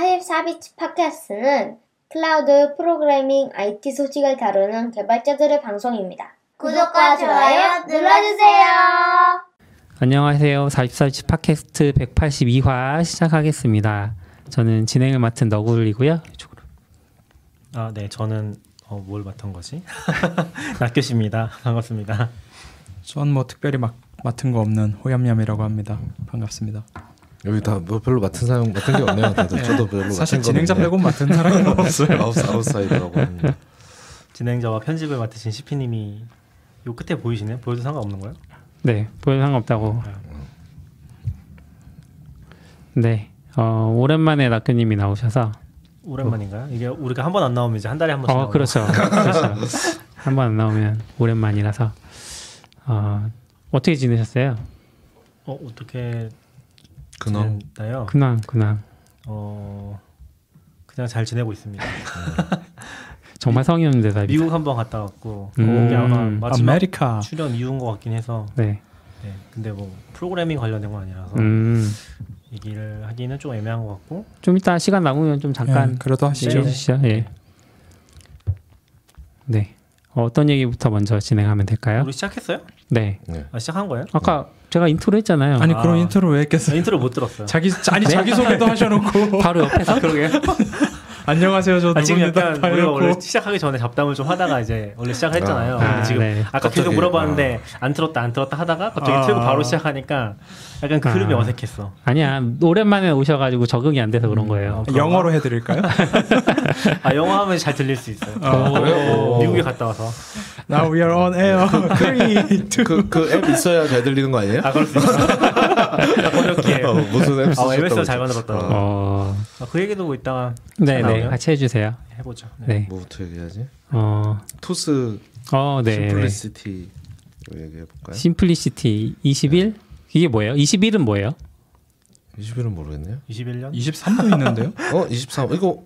44비치 팟캐스트는 클라우드 프로그래밍 IT 소식을 다루는 개발자들의 방송입니다. 구독과 좋아요 눌러주세요. 안녕하세요. 44비치 팟캐스트 182화 시작하겠습니다. 저는 진행을 맡은 너구리고요. 이쪽으로. 아, 네. 저는 뭘 맡은 거지? 낙규씨입니다. 반갑습니다. 전 뭐 특별히 맡은 거 없는 호얌얌이라고 합니다. 반갑습니다. 여기 다 뭐 별로 맡은 게 없네요. 다들. 네. 저도 별로 사실 진행자 빼고 맡은 사람이 없어요. 아웃사이더라고 합니다. 진행자와 편집을 맡으신 시피님이 요 끝에 보이시네? 보여도 상관없는 거예요? 네, 보여도 상관없다고. 네, 오랜만에 낙규님이 나오셔서. 오랜만인가요? 이게 우리가 한 번 안 나오면 이제 한 달에 한 번씩. 그렇죠. 그렇죠. 한 번 안 나오면 오랜만이라서. 어떻게 지내셨어요? 어떻게 지냈나요? 근황. 그냥 잘 지내고 있습니다. 정말 성의 없는 대답입니다. 미국 한번 갔다 왔고 거기 아마 마지막 아메리카 출연 이후인 것 같긴 해서. 네. 네. 근데 뭐 프로그래밍 관련된 건 아니라서 얘기를 하기는 좀 애매한 것 같고. 좀 이따 시간 남으면 좀 잠깐. 예, 그래도 하시죠. 네. 예. 네. 어떤 얘기부터 먼저 진행하면 될까요? 우리 시작했어요? 네. 아, 시작한 거예요? 아까 제가 인트로 했잖아요. 아니 그럼 인트로 왜 했겠어요? 인트로 못 들었어요. 자기 소개도 하셔놓고 바로 옆에서 그러게요. 안녕하세요, 저 누구입니다. 지금 약간 우리가 원래 시작하기 전에 잡담을 좀 하다가 이제 원래 시작했잖아요. 지금 네. 아까 갑자기, 계속 물어봤는데 안 들었다 하다가 갑자기 틀고 바로 시작하니까 약간 그 흐름이 어색했어. 아니야, 오랜만에 오셔가지고 적응이 안 돼서 그런 거예요. 영어로 해드릴까요? 영어 하면 잘 들릴 수 있어요. 미국에 갔다 와서. Now we are on air. 그 앱 있어야 잘 들리는 거 아니에요? 그럴 수 있어. 번역기예요. 무슨 앱 쓰셨다고. MS로 잘 만들었다고. 그 얘기도 뭐 이따가. 네네, 같이 해주세요. 해보죠. 네. 뭐부터 얘기하지? 토스. 네. 심플리시티 얘기해볼까요? 심플리시티 21? 네. 이게 뭐예요? 21은 뭐예요? 21은 모르겠네요. 21년? 23도 있는데요? 23. 이거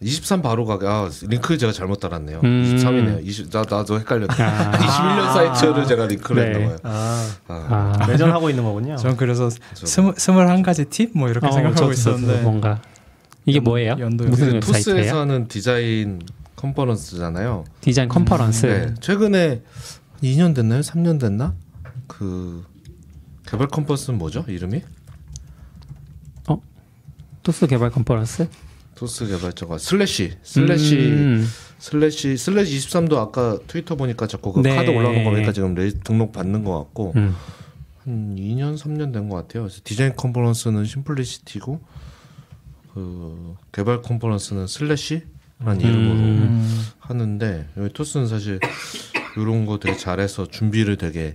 23 바로 가게. 링크 제가 잘못 달았네요. 23이네요. 20, 나도 헷갈렸네요. 21년 사이트를 제가 링크를 네. 했나봐요. 매전하고 있는 거군요. 전 그래서 21가지 팁? 뭐 이렇게 생각하고 있었는데 뭔가 이게 뭐예요? 무슨 토스에서는 디자인 컨퍼런스잖아요. 디자인 컨퍼런스. 네. 최근에 2년 됐나요? 3년 됐나? 그 개발 컨퍼런스는 뭐죠? 이름이? 토스 개발 컨퍼런스? 토스 개발자가 슬래시 23도 아까 트위터 보니까 자꾸 그 네. 카드 올라오는 거 보니까 지금 등록 받는 것 같고 한 2년 3년 된 것 같아요. 그래서 디자인 컨퍼런스는 심플리시티고 그 개발 컨퍼런스는 슬래시라는 이름으로 하는데 여기 토스는 사실 이런 거 되게 잘해서 준비를 되게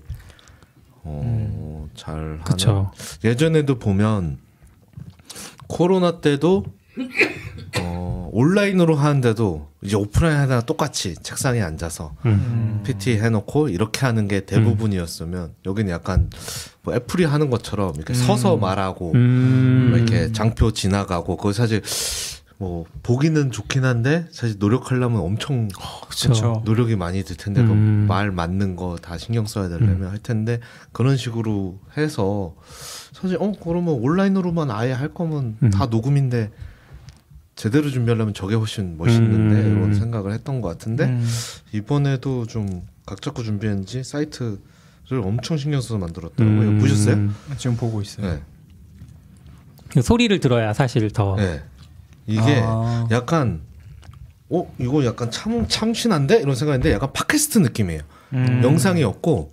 잘 하는. 예전에도 보면 코로나 때도 온라인으로 하는데도 이제 오프라인 하다가 똑같이 책상에 앉아서 PT 해놓고 이렇게 하는 게 대부분이었으면 여기는 약간 뭐 애플이 하는 것처럼 이렇게 서서 말하고 이렇게 장표 지나가고 그거 사실 뭐 보기는 좋긴 한데 사실 노력하려면 엄청 노력이 많이 들 텐데 그 말 맞는 거 다 신경 써야 되려면 할 텐데 그런 식으로 해서 사실 그러면 온라인으로만 아예 할 거면 다 녹음인데 제대로 준비하려면 저게 훨씬 멋있는데 이런 생각을 했던 것 같은데 이번에도 좀 각 잡고 준비했는지 사이트를 엄청 신경 써서 만들었더라고요. 보셨어요? 지금 보고 있어요. 네. 소리를 들어야 사실 더 네. 이게 약간 이거 약간 참신한데? 이런 생각인데 약간 팟캐스트 느낌이에요. 영상이 없고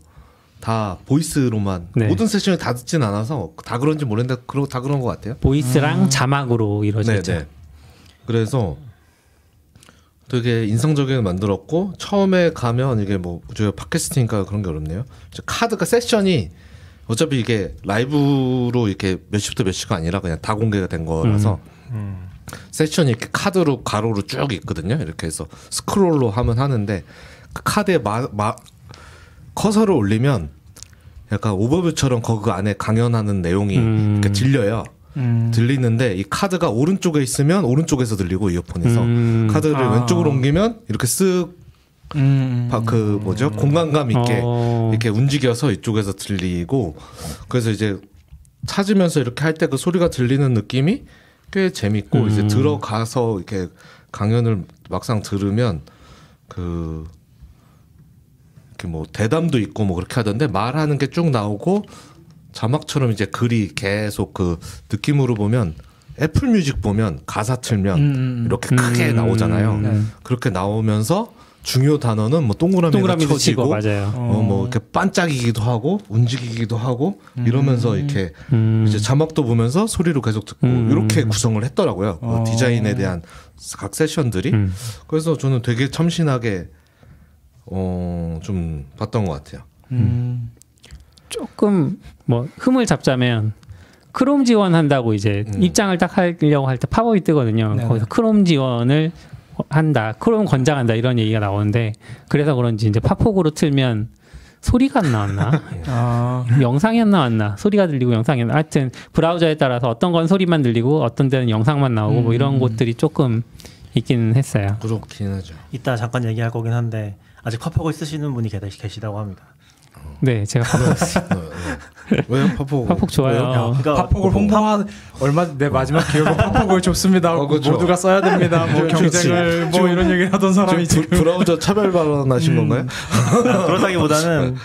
다 보이스로만 네. 모든 세션을 다 듣진 않아서 다 그런지 모르는데 다 그런 것 같아요. 보이스랑 자막으로 이루어지죠. 네네. 그래서 되게 인상적이게 만들었고 처음에 가면 이게 뭐 저희가 팟캐스트니까 그런 게 어렵네요. 카드가 세션이 어차피 이게 라이브로 이렇게 몇 시부터 몇 시가 아니라 그냥 다 공개가 된 거라서 세션이 이렇게 카드로 가로로 쭉 있거든요. 이렇게 해서 스크롤로 하면 하는데 그 카드에 커서를 올리면 약간 오버뷰처럼 그 안에 강연하는 내용이 이렇게 들려요. 들리는데 이 카드가 오른쪽에 있으면 오른쪽에서 들리고 이어폰에서 카드를 왼쪽으로 옮기면 이렇게 쓱 그 뭐죠? 공간감 있게 이렇게 움직여서 이쪽에서 들리고 그래서 이제 찾으면서 이렇게 할 때 그 소리가 들리는 느낌이 꽤 재밌고 이제 들어가서 이렇게 강연을 막상 들으면 그 이렇게 뭐 대담도 있고 뭐 그렇게 하던데 말하는 게 쭉 나오고 자막처럼 이제 글이 계속 그 느낌으로 보면 애플 뮤직 보면 가사 틀면 이렇게 크게 나오잖아요. 그렇게 나오면서 중요 단어는 뭐 동그라미도 치고 맞아요. 뭐 이렇게 반짝이기도 하고 움직이기도 하고 이러면서 이렇게 이제 자막도 보면서 소리로 계속 듣고 이렇게 구성을 했더라고요. 그 디자인에 대한 각 세션들이. 그래서 저는 되게 참신하게 좀 봤던 것 같아요. 조금 뭐 흠을 잡자면 크롬 지원한다고 이제 입장을 딱 하려고 할 때 팝업이 뜨거든요. 네네. 거기서 크롬 지원을 한다, 크롬 권장한다 이런 얘기가 나오는데 그래서 그런지 이제 팝폭으로 틀면 소리가 안 나왔나? 영상이 안 나왔나? 소리가 들리고 영상이 안 나왔나? 하여튼 브라우저에 따라서 어떤 건 소리만 들리고 어떤 데는 영상만 나오고 뭐 이런 곳들이 조금 있긴 했어요. 그렇긴 하죠. 이따 잠깐 얘기할 거긴 한데 아직 팝폭을 쓰시는 분이 계시다고 합니다. 네, 제가 팝폭. 왜요? 팝폭. 팝폭 좋아요. 팝폭을 홍보한 얼마 내 마지막 기억은 팝폭을 줬습니다. 그렇죠. 모두가 써야 됩니다. 뭐 경쟁을 뭐 이런 얘기를 하던 사람이 지금 브라우저 차별 발언하신 건가요? 그렇다기보다는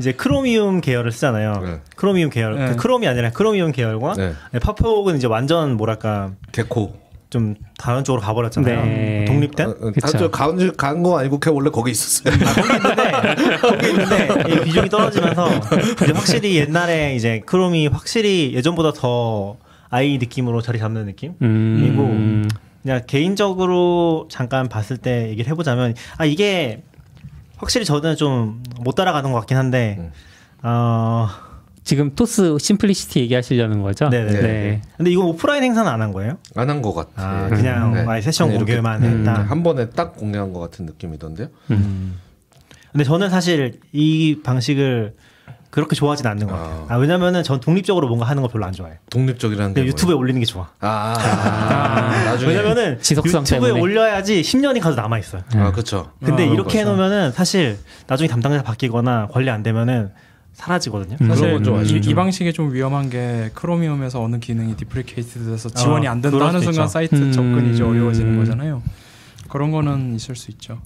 이제 크로미움 계열을 쓰잖아요. 네. 크로미움 계열, 네. 크롬이 아니라 크로미움 계열과 네. 팝폭은 이제 완전 뭐랄까 개코. 좀 다른 쪽으로 가버렸잖아요. 네. 독립된? 다른 쪽으로 간 거 아니고 걔 원래 거기 있었어요. 거기 있는데 비중이 떨어지면서 이제 확실히 옛날에 이제 크롬이 확실히 예전보다 더 아이 느낌으로 자리 잡는 느낌? 그리고 그냥 개인적으로 잠깐 봤을 때 얘기를 해보자면 이게 확실히 저는 좀 못 따라가는 것 같긴 한데 지금 토스 심플리시티 얘기하시려는 거죠? 네네. 네. 근데 이건 오프라인 행사는 안 한 거예요? 안 한 것 같아요. 그냥 네. 세션 공개만 했다. 한 번에 딱 공개한 것 같은 느낌이던데요. 근데 저는 사실 이 방식을 그렇게 좋아하진 않는 것 같아요. 왜냐면은 전 독립적으로 뭔가 하는 걸 별로 안 좋아해요. 독립적이라는 게 유튜브에 뭐예요? 올리는 게 좋아. 나중에 왜냐면은 지속성 유튜브에 때문에. 올려야지 10년이 가서 남아 있어요. 그렇죠. 근데 이렇게 해놓으면은 사실 나중에 담당자 바뀌거나 관리 안 되면은. 사라지거든요. 사실 이 방식이 좀 위험한 게 크로미움에서 어느 기능이 디플리케이트돼서 지원이 안 된다 하는 순간 있죠. 사이트 접근이 이제 어려워지는 거잖아요. 그런 거는 있을 수 있죠.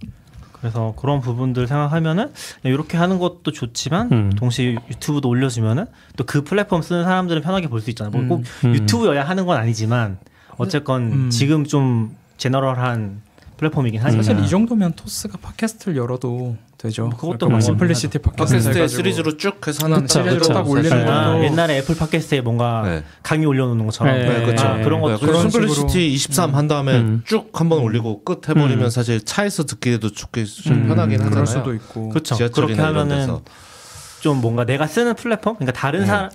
그래서 그런 부분들 생각하면은 이렇게 하는 것도 좋지만 동시에 유튜브도 올려주면은 또 그 플랫폼 쓰는 사람들은 편하게 볼 수 있잖아요. 뭐 꼭 유튜브여야 하는 건 아니지만 어쨌건 지금 좀 제너럴한 플랫폼이긴 하니까 사실 이 정도면 토스가 팟캐스트를 열어도 되죠. 그것도 뭐 심플리시티 팟캐스트의 시리즈로 쭉 해서 하나 시리즈로 딱 올리는 거. 옛날에 애플 팟캐스트에 뭔가 강의 올려놓는 것처럼 그런 거. 그런 심플리시티 23 한 다음에 쭉 한번 올리고 끝 해버리면 사실 차에서 듣기에도 좀 편하긴 하잖아요. 그럴 수도 있고. 그렇죠. 그렇게 하면은 좀 뭔가 내가 쓰는 플랫폼, 그러니까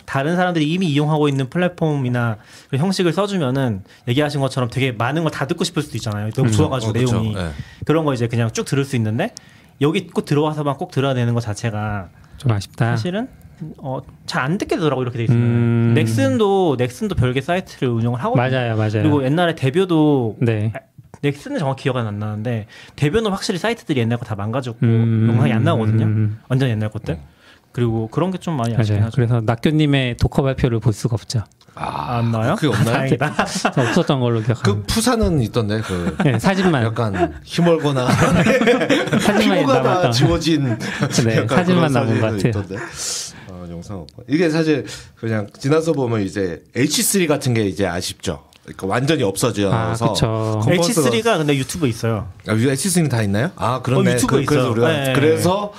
다른 사람들이 이미 이용하고 있는 플랫폼이나 그런 형식을 써주면은 얘기하신 것처럼 되게 많은 걸 다 듣고 싶을 수도 있잖아요. 너무 좋아가지고 내용이 그런 거 이제 그냥 쭉 들을 수 있는데. 여기 꼭 들어와서만 꼭 들어야 되는 것 자체가 좀 아쉽다. 사실은 잘 안 듣게 되더라고 이렇게 돼 있으면. 넥슨도 별개 사이트를 운영을 하고 맞아요. 그리고 옛날에 데뷰도 넥슨은 정확히 기억이 안 나는데 데뷰는 확실히 사이트들이 옛날 거 다 망가졌고 영상이 안 나오거든요. 완전 옛날 것들. 그리고 그런 게 좀 많이 아쉽긴 하죠. 그래서 낙교님의 도커 발표를 볼 수가 없죠. 안 나요? 그게 없나요? 없었던 걸로 기억합니다. 그 푸사는 있던데 그 사진만 약간 힘얼거나 사진만 남았던 지워진 사진만 남은 것 같아요. 영상 없고 이게 사실 그냥 지나서 보면 이제 H3 같은 게 이제 아쉽죠. 그러니까 완전히 없어져서 H3가 근데 유튜브에 있어요. H3는 다 있나요? 그런데 유튜브에 있어요. 그래서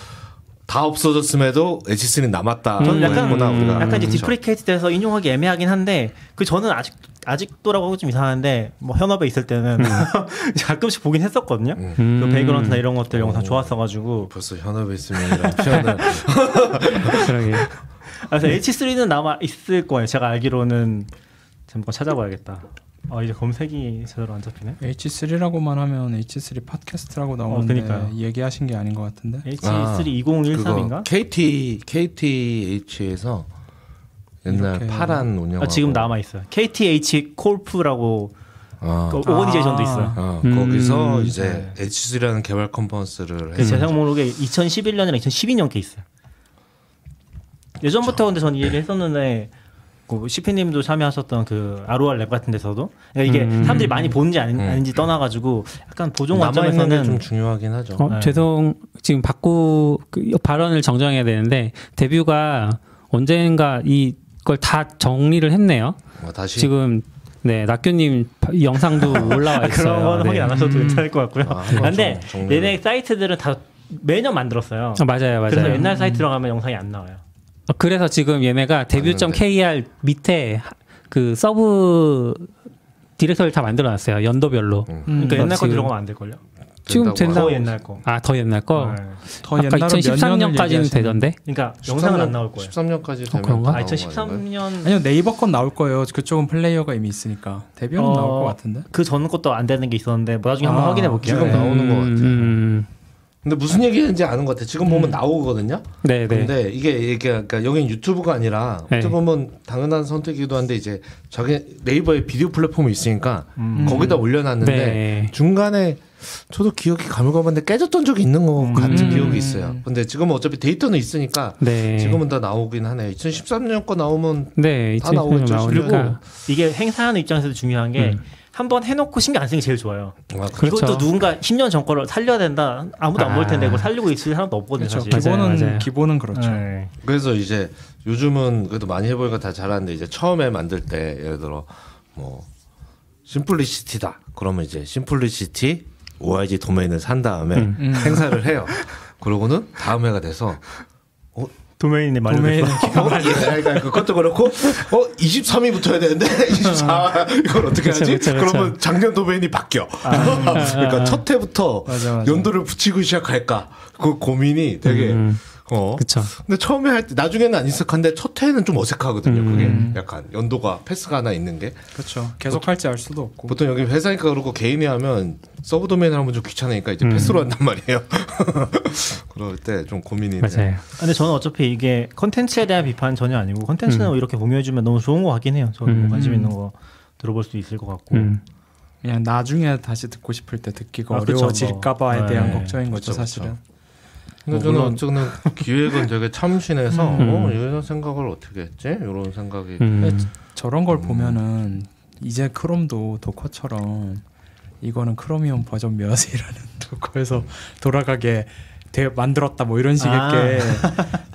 다 없어졌음에도 H3는 남았다. 저는 약간 이제 디플리케이트 돼서 인용하기 애매하긴 한데 저는 아직도라고 하고 좀 이상한데 뭐 현업에 있을 때는 가끔씩 보긴 했었거든요. 그 베이그런트나 이런 것들 영상 좋았어가지고 벌써 현업에 있으면이라 표현을 그래서 H3는 남아 있을 거예요. 제가 알기로는 잠깐 찾아봐야겠다. 이제 검색이 제대로 안 잡히네. H3라고만 하면 H3 팟캐스트라고 나오는데 얘기하신 게 아닌 것 같은데. H3 2013인가? KTH에서 옛날 파란 운영. 지금 남아 있어요. KTH 콜프라고 오거니제이션도 있어요. 거기서 이제 H3라는 개발 컨퍼런스를 그 재생 목록에 2011년이랑 2012년 게 있어요. 예전부터 근데 전 이 얘기를 했었는데 시피님도 참여하셨던 그 ROR 랩 같은 데서도 그러니까 이게 사람들이 많이 보는지 아닌지 떠나가지고 약간 보정 관점에서는 좀 중요하긴 하죠. 네. 죄송 지금 바꾸 발언을 정정해야 되는데 데뷔가 언젠가 이걸 다 정리를 했네요. 다시? 지금 네 낙규님 영상도 올라와 있어요. 그런 건 네. 확인 안 하셔도 괜찮을 것 같고요. 근데 얘네 사이트들은 다 매년 만들었어요. 맞아요, 맞아요. 그래서 옛날 사이트 들어가면 영상이 안 나와요. 그래서 지금 얘네가 debut.kr 밑에 그 서브 디렉터리를 다 만들어놨어요. 연도별로. 그러니까 옛날 거 들어가면 안 될걸요? 지금 더 옛날 거. 아, 더 옛날 거? 네. 더 옛날 2013년까지는 되던데? 그러니까 13년, 영상은 안 나올 거예요. 13년까지 되면 그런가? 아, 2013년... 아니요, 네이버 건 나올 거예요. 그쪽은 플레이어가 이미 있으니까. 데뷔는 나올 것 같은데? 그 전 것도 안 되는 게 있었는데 뭐 나중에 한번 확인해 볼게요. 지금 나오는 것 같아요. 근데 무슨 얘기인지 아는 것 같아. 지금 보면 나오거든요. 네, 근데 이게 그러니까 여긴 유튜브가 아니라 어떻게 보면 당연한 선택이기도 한데 이제 자기 네이버에 비디오 플랫폼이 있으니까 거기다 올려놨는데 네. 중간에 저도 기억이 가물가물한데 깨졌던 적이 있는 것 같은 기억이 있어요. 근데 지금은 어차피 데이터는 있으니까 네. 지금은 다 나오긴 하네요. 2013년 거 나오면 네, 다 나오겠죠. 그리고 이게 행사하는 입장에서도 중요한 게 한번 해놓고 신경 안 쓰는 게 제일 좋아요. 아, 그렇죠. 이것도 누군가 10년 전 거를 살려야 된다. 아무도 안 볼 텐데 그걸 살리고 있을 사람도 없거든요. 그렇죠. 사실. 기본은 그렇죠. 네. 그래서 이제 요즘은 그래도 많이 해보니까 다 잘하는데 이제 처음에 만들 때 예를 들어 뭐 심플리시티다. 그러면 이제 심플리시티 org 도메인을 산 다음에 행사를 해요. 그러고는 다음 해가 돼서 도메인이 말려서 그러니까 그것도 그렇고 23이 붙어야 되는데 24 이걸 어떻게 하지? 그러면 작년 도메인이 바뀌어. 그러니까 첫 해부터 연도를 붙이고 시작할까? 그 고민이 되게 그쵸. 근데 처음에 할 때 나중에는 안 익숙한데 첫 해에는 좀 어색하거든요. 그게 약간 연도가 패스가 하나 있는 게. 그렇죠. 계속 할지 알 수도 없고. 보통 여기 회사니까 그렇고 개인이 하면 서브 도메인을 하면 좀 귀찮으니까 이제 패스로 한단 말이에요. 그럴 때 좀 고민이. 맞아요. 근데 저는 어차피 이게 컨텐츠에 대한 비판 전혀 아니고 컨텐츠는 이렇게 공유해주면 너무 좋은 거 같긴 해요. 저는 관심 있는 거 들어볼 수도 있을 것 같고. 그냥 나중에 다시 듣고 싶을 때 듣기가 어려워질까봐에 대한 걱정인 거죠 사실은. 근데 저는 어쨌든 기획은 되게 참신해서 이런 생각을 어떻게 했지? 이런 생각이 저런 걸 보면은 이제 크롬도 도커처럼 이거는 크로미움 버전 몇이라는 도커에서 돌아가게 만들었다 뭐 이런 식의 게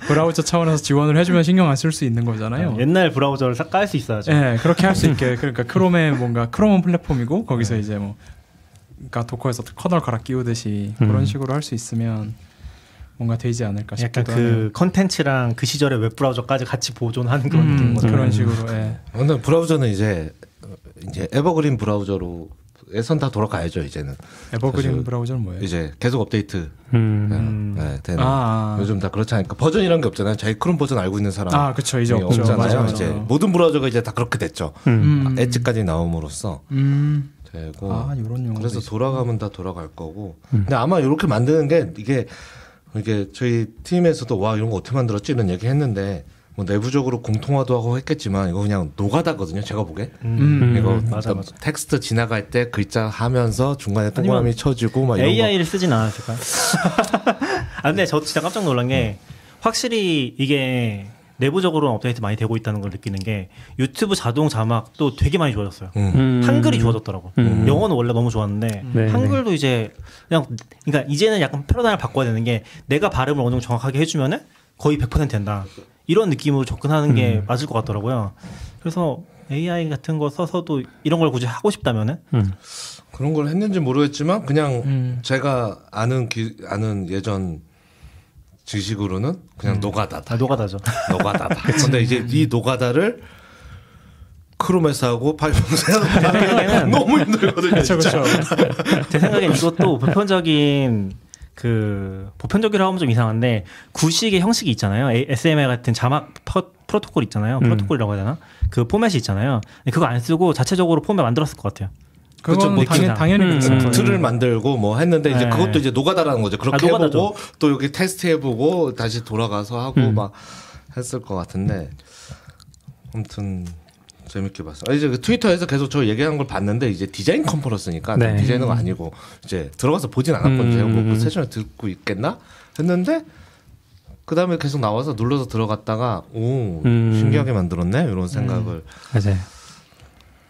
브라우저 차원에서 지원을 해주면 신경 안 쓸 수 있는 거잖아요. 옛날 브라우저를 싹 깔 수 있어야죠. 네, 그렇게 할 수 있게. 그러니까 크롬에 뭔가 크롬은 플랫폼이고 거기서 이제 뭐 그러니까 도커에서 커널 갈아 끼우듯이 그런 식으로 할 수 있으면 뭔가 되지 않을까 싶기도 약간 그 컨텐츠랑 그 시절의 웹브라우저까지 같이 보존하는 그런 그런 식으로. 예. 근데 브라우저는 이제 에버그린 브라우저로 에선 다 돌아가야죠 이제는. 에버그린 브라우저는 뭐예요? 이제 계속 업데이트 되는. 요즘 다 그렇지 않으니까 버전이란 게 없잖아요. 자기 크롬 버전 알고 있는 사람. 아 그렇죠. 이제 없잖아요. 맞아. 이제 모든 브라우저가 이제 다 그렇게 됐죠. 엣지까지 나옴으로써. 되고. 이런 그래서 돌아가면 다 돌아갈 거고. 근데 아마 이렇게 만드는 게 이게 저희 팀에서도 와 이런 거 어떻게 만들었지 이런 얘기 했는데 뭐 내부적으로 공통화도 하고 했겠지만 이거 그냥 노가다거든요 제가 보기엔. 이거 맞아. 텍스트 지나갈 때 글자 하면서 중간에 동그라미 쳐주고 막 이런 AI를 쓰진 않았을까요? 아, 근데 저도 진짜 깜짝 놀란 게 확실히 이게 내부적으로 업데이트 많이 되고 있다는 걸 느끼는 게 유튜브 자동 자막도 되게 많이 좋아졌어요. 한글이 좋아졌더라고. 영어는 원래 너무 좋았는데 한글도 이제 그러니까 이제는 약간 패러다임을 바꿔야 되는 게 내가 발음을 어느 정도 정확하게 해주면은 거의 100% 된다. 이런 느낌으로 접근하는 게 맞을 것 같더라고요. 그래서 AI 같은 거 써서도 이런 걸 굳이 하고 싶다면은 그런 걸 했는지 모르겠지만 그냥 제가 아는 예전 지식으로는 그냥 노가다다. 노가다죠. 노가다다. 근데 이제 이 노가다를 크롬에서 하고 파이썬에서 하면 너무 힘들거든요. 진짜. 제 생각엔 이것도 보편적이라고 하면 좀 이상한데 구식의 형식이 있잖아요. SML 같은 자막 프로토콜 있잖아요. 프로토콜이라고 해야 되나? 그 포맷이 있잖아요. 그거 안 쓰고 자체적으로 포맷 만들었을 것 같아요. 그렇죠. 뭐 당연히 틀을 만들고 뭐 했는데 이제 그것도 이제 노가다라는 거죠. 그렇게 해보고 또 여기 테스트 해보고 다시 돌아가서 하고 막 했을 것 같은데 아무튼 재밌게 봤어. 이제 그 트위터에서 계속 저 얘기하는 걸 봤는데 이제 디자인 컨퍼런스니까 디자이너가 아니고 이제 들어가서 보진 않았거든요. 뭐 그 세션을 듣고 있겠나 했는데 그 다음에 계속 나와서 눌러서 들어갔다가 오 신기하게 만들었네 이런 생각을 맞아요.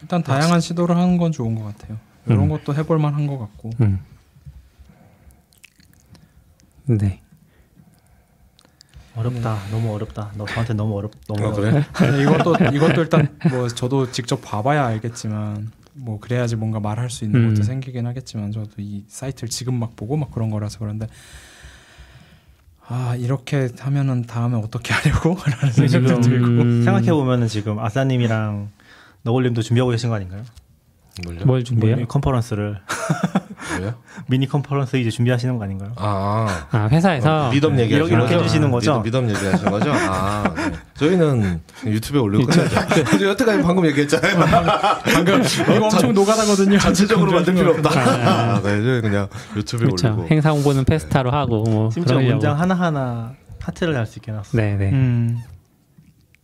일단 다양한 시도를 하는 건 좋은 것 같아요. 이런 것도 해볼 만한 것 같고 네 어렵다. 너무 어렵다. 너 저한테 너무 너무 그래? 이것도 일단 뭐 저도 직접 봐봐야 알겠지만 뭐 그래야지 뭔가 말할 수 있는 것도 생기긴 하겠지만 저도 이 사이트를 지금 막 보고 막 그런 거라서 그런데 아 이렇게 하면은 다음에 어떻게 하려고? 라는 생각도 들고 생각해 보면은 지금 아싸님이랑 너울님도 준비하고 계신 거 아닌가요? 뭘 준비해요? 컨퍼런스를 뭐요? 미니 컨퍼런스 이제 준비하시는 거 아닌가요? 아 회사에서 미덤 얘기하시는 거죠? 이렇게 해주시는 거죠? 미덤 얘기하시는 거죠? 아 네. 저희는 유튜브에 올릴 거예요. 여태까지 방금 얘기했잖아요. 방금 이거 엄청 노가다거든요. 전체적으로 만들 필요 없다. 네, 저희 그냥 유튜브에 그렇죠. 올리고 행사 홍보는 페스타로 네. 하고 뭐 심지어 문장 하나하나 하트를 할 수 있게 놨어요. 네네.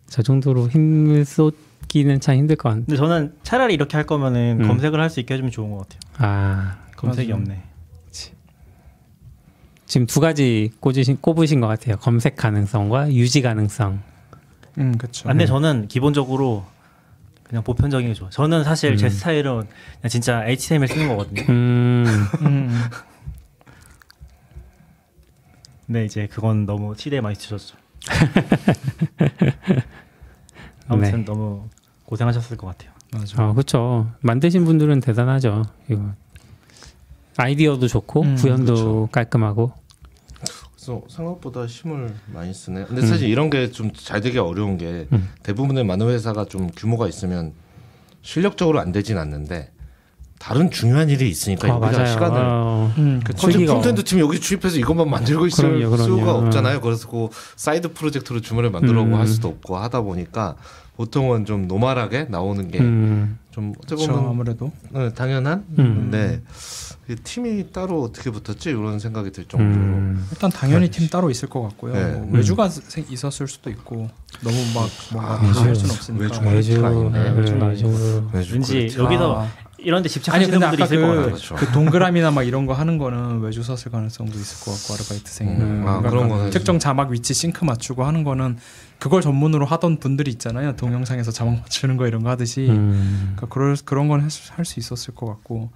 저 정도로 힘을 쏟기는 참 힘들 것 같아요. 근데 저는 차라리 이렇게 할 거면은 검색을 할 수 있게 해주면 좋은 것 같아요. 아 검색이 없네. 그치. 지금 두 가지 꼽으신 것 같아요. 검색 가능성과 유지 가능성. 그렇죠. 근데 저는 기본적으로 그냥 보편적인 게 좋아. 저는 사실 제 스타일은 그냥 진짜 HTML 쓰는 거거든요. 근데 이제 그건 너무 시대에 많이 지쳤죠. 아무튼 네. 너무 고생하셨을 것 같아요. 맞아. 그렇죠. 만드신 분들은 대단하죠. 이거 아이디어도 좋고 구현도 그쵸. 깔끔하고. 그래서 생각보다 힘을 많이 쓰네. 근데 사실 이런 게 좀 잘 되기 어려운 게 대부분의 많은 회사가 좀 규모가 있으면 실력적으로 안 되진 않는데 다른 중요한 일이 있으니까 우리가 시간을 컨텐츠 팀이 여기 주입해서 이것만 만들고 있을 수가 없잖아요. 그래서 그 사이드 프로젝트로 주문을 만들려고 할 수도 없고 하다 보니까 보통은 좀 노멀하게 나오는 게 좀 어찌 보면 아무래도 네, 당연한 근데 팀이 따로 어떻게 붙었지 이런 생각이 들 정도로 일단 당연히 팀 따로 있을 것 같고요. 네. 뭐 외주가 있었을 수도 있고 너무 막 뭔가 할 수는 없으니까 외주 왠지 여기서 이런데 집착하시는 분들이 있을 것 같아요. 그 동그라미나 막 이런 거 하는 거는 외주 썼을 가능성도 있을 것 같고 아르바이트생이 그런 거는 특정 자막 위치 싱크 맞추고 하는 거는 그걸 전문으로 하던 분들이 있잖아요. 동영상에서 자막 맞추는 거 이런 거 하듯이 그러니까 그런 건 할 수 있었을 것 같고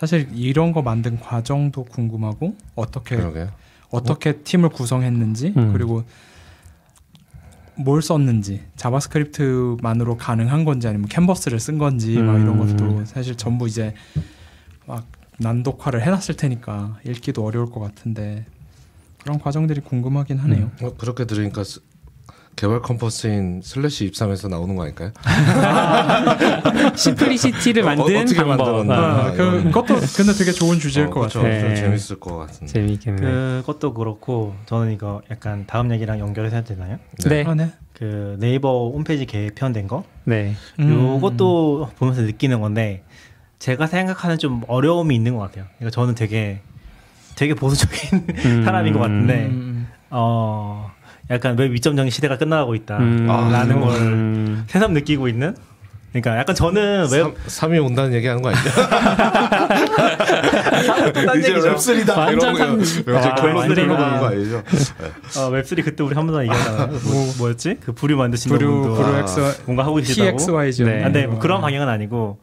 사실 이런 거 만든 과정도 궁금하고 어떻게 팀을 구성했는지 그리고 뭘 썼는지 자바스크립트만으로 가능한 건지 아니면 캔버스를 쓴 건지 막 이런 것도 사실 전부 이제 막 난독화를 해놨을 테니까 읽기도 어려울 것 같은데 그런 과정들이 궁금하긴 하네요. 그렇게 들으니까 개발 컴퍼스인 슬래시 23에서 나오는 거 아닐까요? 심플리시티를 만든 어떻게 방법. 그것도 근데 되게 좋은 주제일 것 같아요. 네. 재밌을 것 같은데. 재밌겠네. 그것도 그렇고 저는 이거 약간 다음 얘기랑 연결해서 해도 되나요? 네. 네. 그 네이버 홈페이지 개편된 거. 네. 이것도 보면서 느끼는 건데 제가 생각하는 좀 어려움이 있는 것 같아요. 그러니까 저는 되게 보수적인 사람인 것 같은데 약간 웹 2.0 시대가 끝나가고 있다라는 걸 새삼 느끼고 있는. 그러니까 약간 저는 웹 3이 온다는 얘기하는 거 아니죠? 이제 웹 3다 이런 거예요. 웹 3 그때 우리 한 번도 얘기하잖아. 뭐였지? 그 부류 만드시는 분도 뭔가 하고 계시다고. TXYG. 네. 근데 뭐 그런 방향은 아니고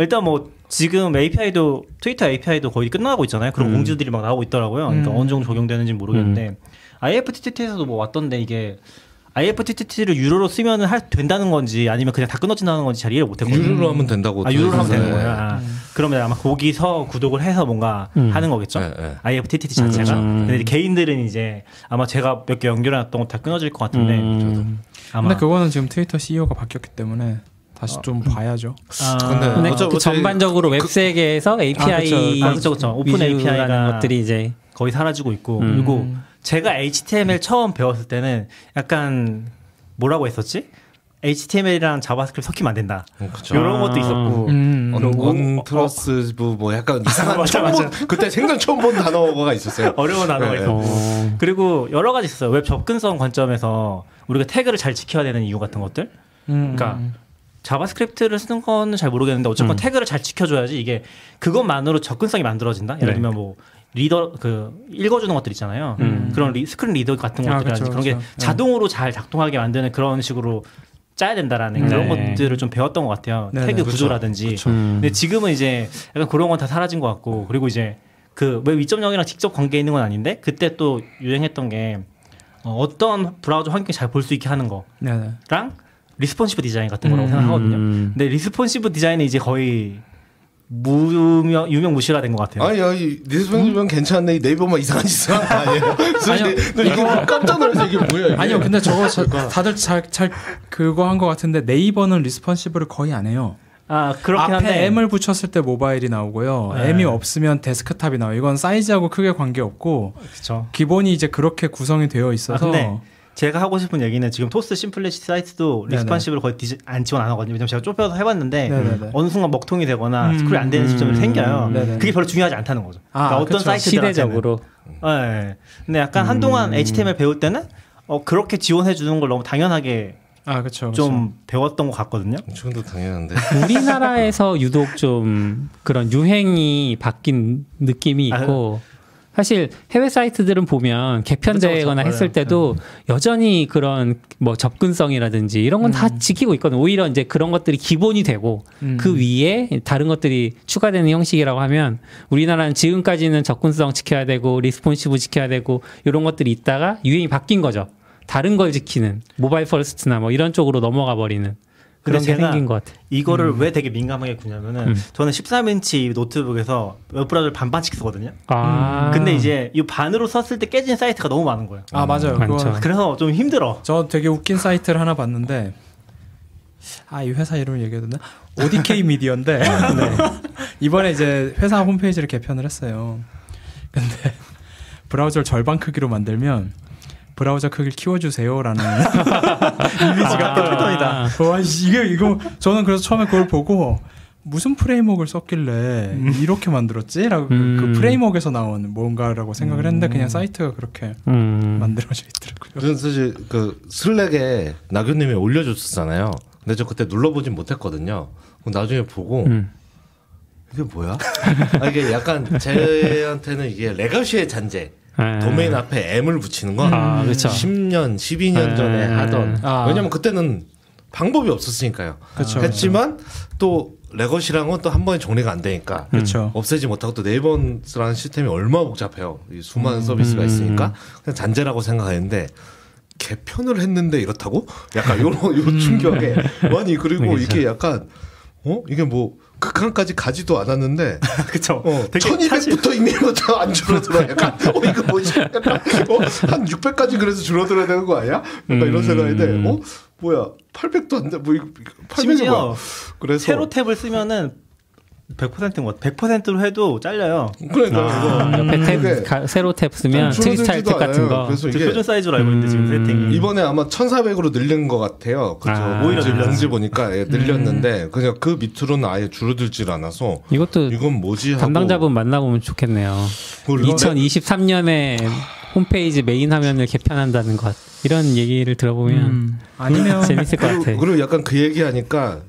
일단 뭐 지금 API도 트위터 API도 거의 끝나가고 있잖아요. 그런 공지들이 막 나오고 있더라고요. 그러니까 어느 정도 적용되는지 모르겠는데. IFTTT에서도 뭐 왔던데 이게 IFTTT를 유료로 쓰면은 된다는 건지 아니면 그냥 다 끊어진다는 건지 잘 이해를 못했거든요. 유료로 하면 된다고. 유료로 하면 되는 거예요. 그러면 아마 거기서 구독을 해서 뭔가 하는 거겠죠. IFTTT 자체가. 근데 개인들은 이제 아마 제가 몇 개 연결해놨던 거 다 끊어질 것 같은데. 근데 그거는 지금 트위터 CEO가 바뀌었기 때문에. 다시 좀 봐야죠. 근데 그 전반적으로 웹 세계에서 API, 오픈 API라는 것들이 이제 거의 사라지고 있고 그리고 제가 HTML 처음 배웠을 때는 약간 뭐라고 했었지? HTML이랑 자바스크립트 섞이면 안 된다. 이런 것도 있었고 온트러스 뭐 약간 이상한 그때 생전 처음 본 단어가 있었어요. 어려운 단어가 있었고 그리고 여러 가지 있었어요. 웹 접근성 관점에서 우리가 태그를 잘 지켜야 되는 이유 같은 것들 그러니까 자바스크립트를 쓰는 건 잘 모르겠는데 어쨌건 태그를 잘 지켜줘야지 이게 그것만으로 접근성이 만들어진다. 예를 들면 뭐 리더 그 읽어주는 것들 있잖아요. 그런 스크린 리더 같은 것들 그런 게 자동으로 잘 작동하게 만드는 그런 식으로 짜야 된다라는 그런 것들을 좀 배웠던 것 같아요. 네네. 태그 구조라든지. 그쵸. 근데 지금은 이제 약간 그런 건 다 사라진 것 같고, 그리고 이제 그 웹 2.0이랑 직접 관계 있는 건 아닌데 그때 또 유행했던 게 어떤 브라우저 환경에 잘 볼 수 있게 하는 거랑 리스폰시브 디자인 같은 거라고 생각하거든요. 근데 리스폰시브 디자인은 이제 거의 유명무실화 된 것 같아요. 아니, 리스폰시브는 괜찮네. 네이버만 이상한 짓을 한다. 이거 깜짝 놀라서 이게 뭐야? 이게. 아니요, 근데 저거 다들 잘 그거 한 것 같은데 네이버는 리스폰시브를 거의 안 해요. 아, 그렇긴 한데 앞에 M을 붙였을 때 모바일이 나오고요. 네. M이 없으면 데스크탑이 나와요. 이건 사이즈하고 크게 관계없고 그쵸. 기본이 이제 그렇게 구성이 되어 있어서. 아, 근데 제가 하고 싶은 얘기는 지금 토스 심플리시티 사이트도 리스폰시브를 거의 안 지원 안 하거든요. 왜냐면 제가 좁혀서 해봤는데 네네. 어느 순간 먹통이 되거나 스크롤이 안 되는 시점이 생겨요. 네네. 그게 별로 중요하지 않다는 거죠. 아, 그러니까 어떤 사이트들한테는 시대적으로. 네. 근데 약간 한동안 HTML 배울 때는 그렇게 지원해 주는 걸 너무 당연하게 좀 배웠던 것 같거든요. 지금도 당연한데 우리나라에서 유독 좀 그런 유행이 바뀐 느낌이 있고 사실 해외 사이트들은 보면 개편되거나 했을 때도 여전히 그런 뭐 접근성이라든지 이런 건 다 지키고 있거든요. 오히려 이제 그런 것들이 기본이 되고 그 위에 다른 것들이 추가되는 형식이라고 하면 우리나라는 지금까지는 접근성 지켜야 되고 리스폰시브 지켜야 되고 이런 것들이 있다가 유행이 바뀐 거죠. 다른 걸 지키는 모바일 퍼스트나 뭐 이런 쪽으로 넘어가 버리는 그런 게 생긴 것 같아요. 이거를 왜 되게 민감하게 구냐면은 저는 13인치 노트북에서 웹브라우저를 반반씩 쓰거든요. 근데 이제 이 반으로 썼을 때 깨진 사이트가 너무 많은 거예요. 아 맞아요. 그래서 좀 힘들어. 저 되게 웃긴 사이트를 하나 봤는데 이 회사 이름을 얘기해도 되나? ODK 미디어인데 네. 이번에 이제 회사 홈페이지를 개편을 했어요. 근데 브라우저를 절반 크기로 만들면 브라우저 크기를 키워주세요라는 이미지가 또 패턴이다. 와 이거 저는 그래서 처음에 그걸 보고 무슨 프레임워크를 썼길래 이렇게 만들었지라고 그 프레임워크에서 나온 뭔가라고 생각을 했는데 그냥 사이트가 그렇게 만들어져 있더라고요. 저는 사실 그 슬랙에 나균님이 올려줬었잖아요. 근데 저 그때 눌러보진 못했거든요. 나중에 보고. 이게 뭐야? 이게 약간 제한테는 이게 레거시의 잔재. 도메인 앞에 M을 붙이는 건 10년, 12년 전에 하던 왜냐면 그때는 방법이 없었으니까요. 그쵸, 했지만 그쵸. 또 레거시랑은 또 한 번에 정리가 안 되니까 없애지 못하고 또 네이버라는 시스템이 얼마나 복잡해요. 이 수많은 서비스가 있으니까 그냥 잔재라고 생각했는데 개편을 했는데 이렇다고? 약간 요런 충격에 아니 그리고 그쵸. 이게 약간 이게 뭐 극한까지 가지도 않았는데 그쵸 1200부터 이미 안 줄어들어 약간 이거 뭐지 한 600까지 그래서 줄어들어야 되는 거 아니야? 그러니까 이런 생각인데 뭐야 800도 안 돼 뭐 800이 뭐야 그래서 세로 탭을 쓰면은 100%인 것 같아. 100%로 해도 잘려요. 그러니까 옆에 탭, 세로 탭 쓰면 트위스탈 탭 같은 거. 그래서 이게 표준 사이즈로 알고 있는데 지금 세팅이 이번에 아마 1,400으로 늘린 것 같아요. 그렇죠. 오히려 늘렸지 보니까 늘렸는데 그냥 그 밑으로는 아예 줄어들질 않아서 이것도 이건 뭐지 하고 담당자분 만나보면 좋겠네요. 2023년에 홈페이지 메인 화면을 개편한다는 것 이런 얘기를 들어보면 아니면 재밌을 것 같아. 그리고 약간 그 얘기하니까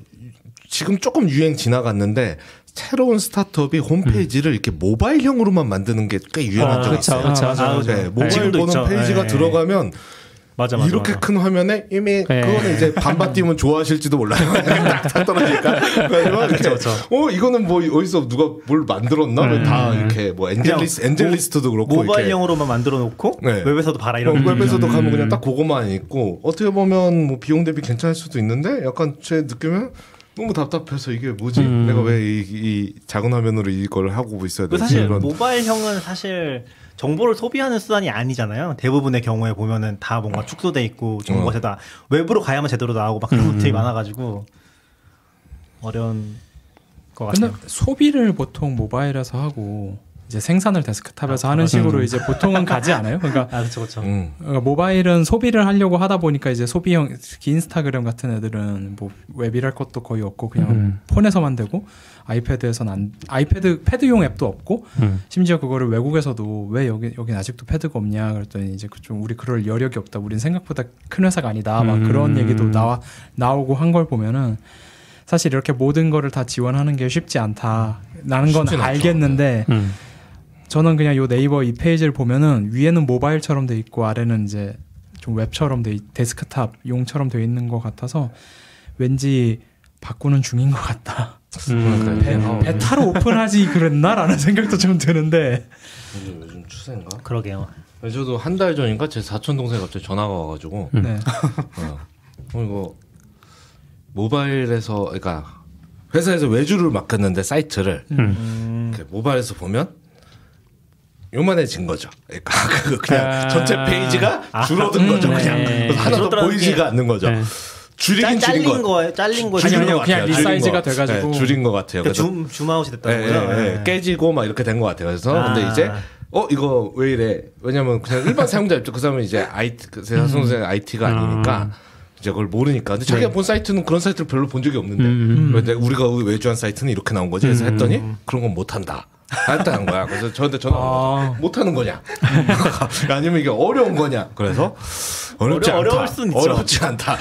지금 조금 유행 지나갔는데. 새로운 스타트업이 홈페이지를 이렇게 모바일형으로만 만드는 게 꽤 유행한 적이 있어요. 네, 모바일 보는 페이지가 들어가면 이렇게 큰 화면에 이미 그거는 이제 반반 띄우면 좋아하실지도 몰라요. 딱 떨어지니까. 이거는 뭐 어디서 누가 뭘 만들었나? 다 이렇게 뭐 엔젤리스트도 그렇고 모바일형으로만 만들어놓고 웹에서도 봐라 이런. 웹에서도 가면 그냥 딱 그거만 있고 어떻게 보면 뭐 비용 대비 괜찮을 수도 있는데 약간 제 느낌은. 너무 답답해서 이게 뭐지? 내가 왜 이 작은 화면으로 이걸 하고 있어야 되지? 사실 이런. 모바일형은 사실 정보를 소비하는 수단이 아니잖아요. 대부분의 경우에 보면은 다 뭔가 축소돼 있고 정보가 다 웹으로 가야만 제대로 나오고 막 그런 것들이 많아가지고 어려운 것 같아요. 근데 소비를 보통 모바일에서 하고 이제 생산을 데스크탑에서 하는 식으로 이제 보통은 가지 않아요? 그러니까, 그쵸. 그러니까 모바일은 소비를 하려고 하다 보니까 이제 소비형 인스타그램 같은 애들은 뭐 웹이랄 것도 거의 없고 그냥 폰에서만 되고 아이패드에서는 패드용 앱도 없고 심지어 그거를 외국에서도 왜 여긴 아직도 패드가 없냐 그랬더니 이제 좀 우리 그럴 여력이 없다. 우린 생각보다 큰 회사가 아니다. 막 그런 얘기도 나오고 한 걸 보면은 사실 이렇게 모든 거를 다 지원하는 게 쉽지 않다라는 건 알겠는데. 저는 그냥 요 네이버 이 페이지를 보면은 위에는 모바일처럼 돼 있고 아래는 이제 좀 웹처럼 데스크탑 용처럼 돼 있는 것 같아서 왠지 바꾸는 중인 것 같다. 베타로 오픈하지 그랬나라는 생각도 좀 드는데. 요즘 추세인가? 그러게요. 저도 한 달 전인가 제 사촌 동생 갑자기 전화가 와가지고. 네. 이거 모바일에서 그러니까 회사에서 외주를 맡겼는데 사이트를 모바일에서 보면 요만해진 거죠. 그러니까 그냥 전체 페이지가 줄어든 거죠. 그냥 하나도 보이지가 않는 거죠. 네. 줄이긴 줄인 거예요. 잘린 거죠. 아니요, 그냥 리사이즈가 돼가지고 네, 줄인 것 같아요. 그러니까 줌아웃이 됐다고요. 네, 네. 깨지고 막 이렇게 된 것 같아요. 그래서 근데 이제 이거 왜 이래? 왜냐면 그냥 일반 사용자 입장 그 사람은 이제 IT 세상선생 IT가 아니니까 이제 그걸 모르니까. 근데 자기가 본 사이트는 그런 사이트를 별로 본 적이 없는데 근데 우리가 외주한 사이트는 이렇게 나온 거지. 그래서 했더니 그런 건 못 한다. 했다는 거야. 그래서 저한테 전화 못 하는 거냐? 아니면 이게 어려운 거냐? 그래서 어렵지 않다.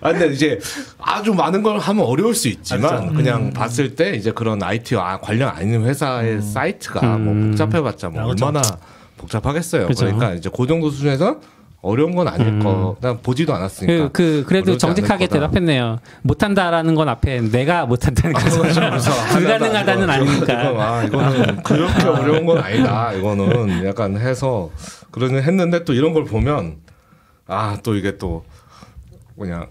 아, 근데 이제 아주 많은 걸 하면 어려울 수 있지만 그냥 봤을 때 이제 그런 IT 관련 아닌 회사의 사이트가 뭐 복잡해봤자 뭐 얼마나 복잡하겠어요. 그쵸. 그러니까 이제 그 정도 수준에서 어려운 건 아닐 거. 난 보지도 않았으니까. 그래도 정직하게 대답했네요. 못한다라는 건 앞에 내가 못한다는 거죠. 불가능하다는 아니니까. 이거는 그렇게 어려운 건 아니다. 이거는 약간 해서 그러는 했는데 또 이런 걸 보면 또 이게 또 그냥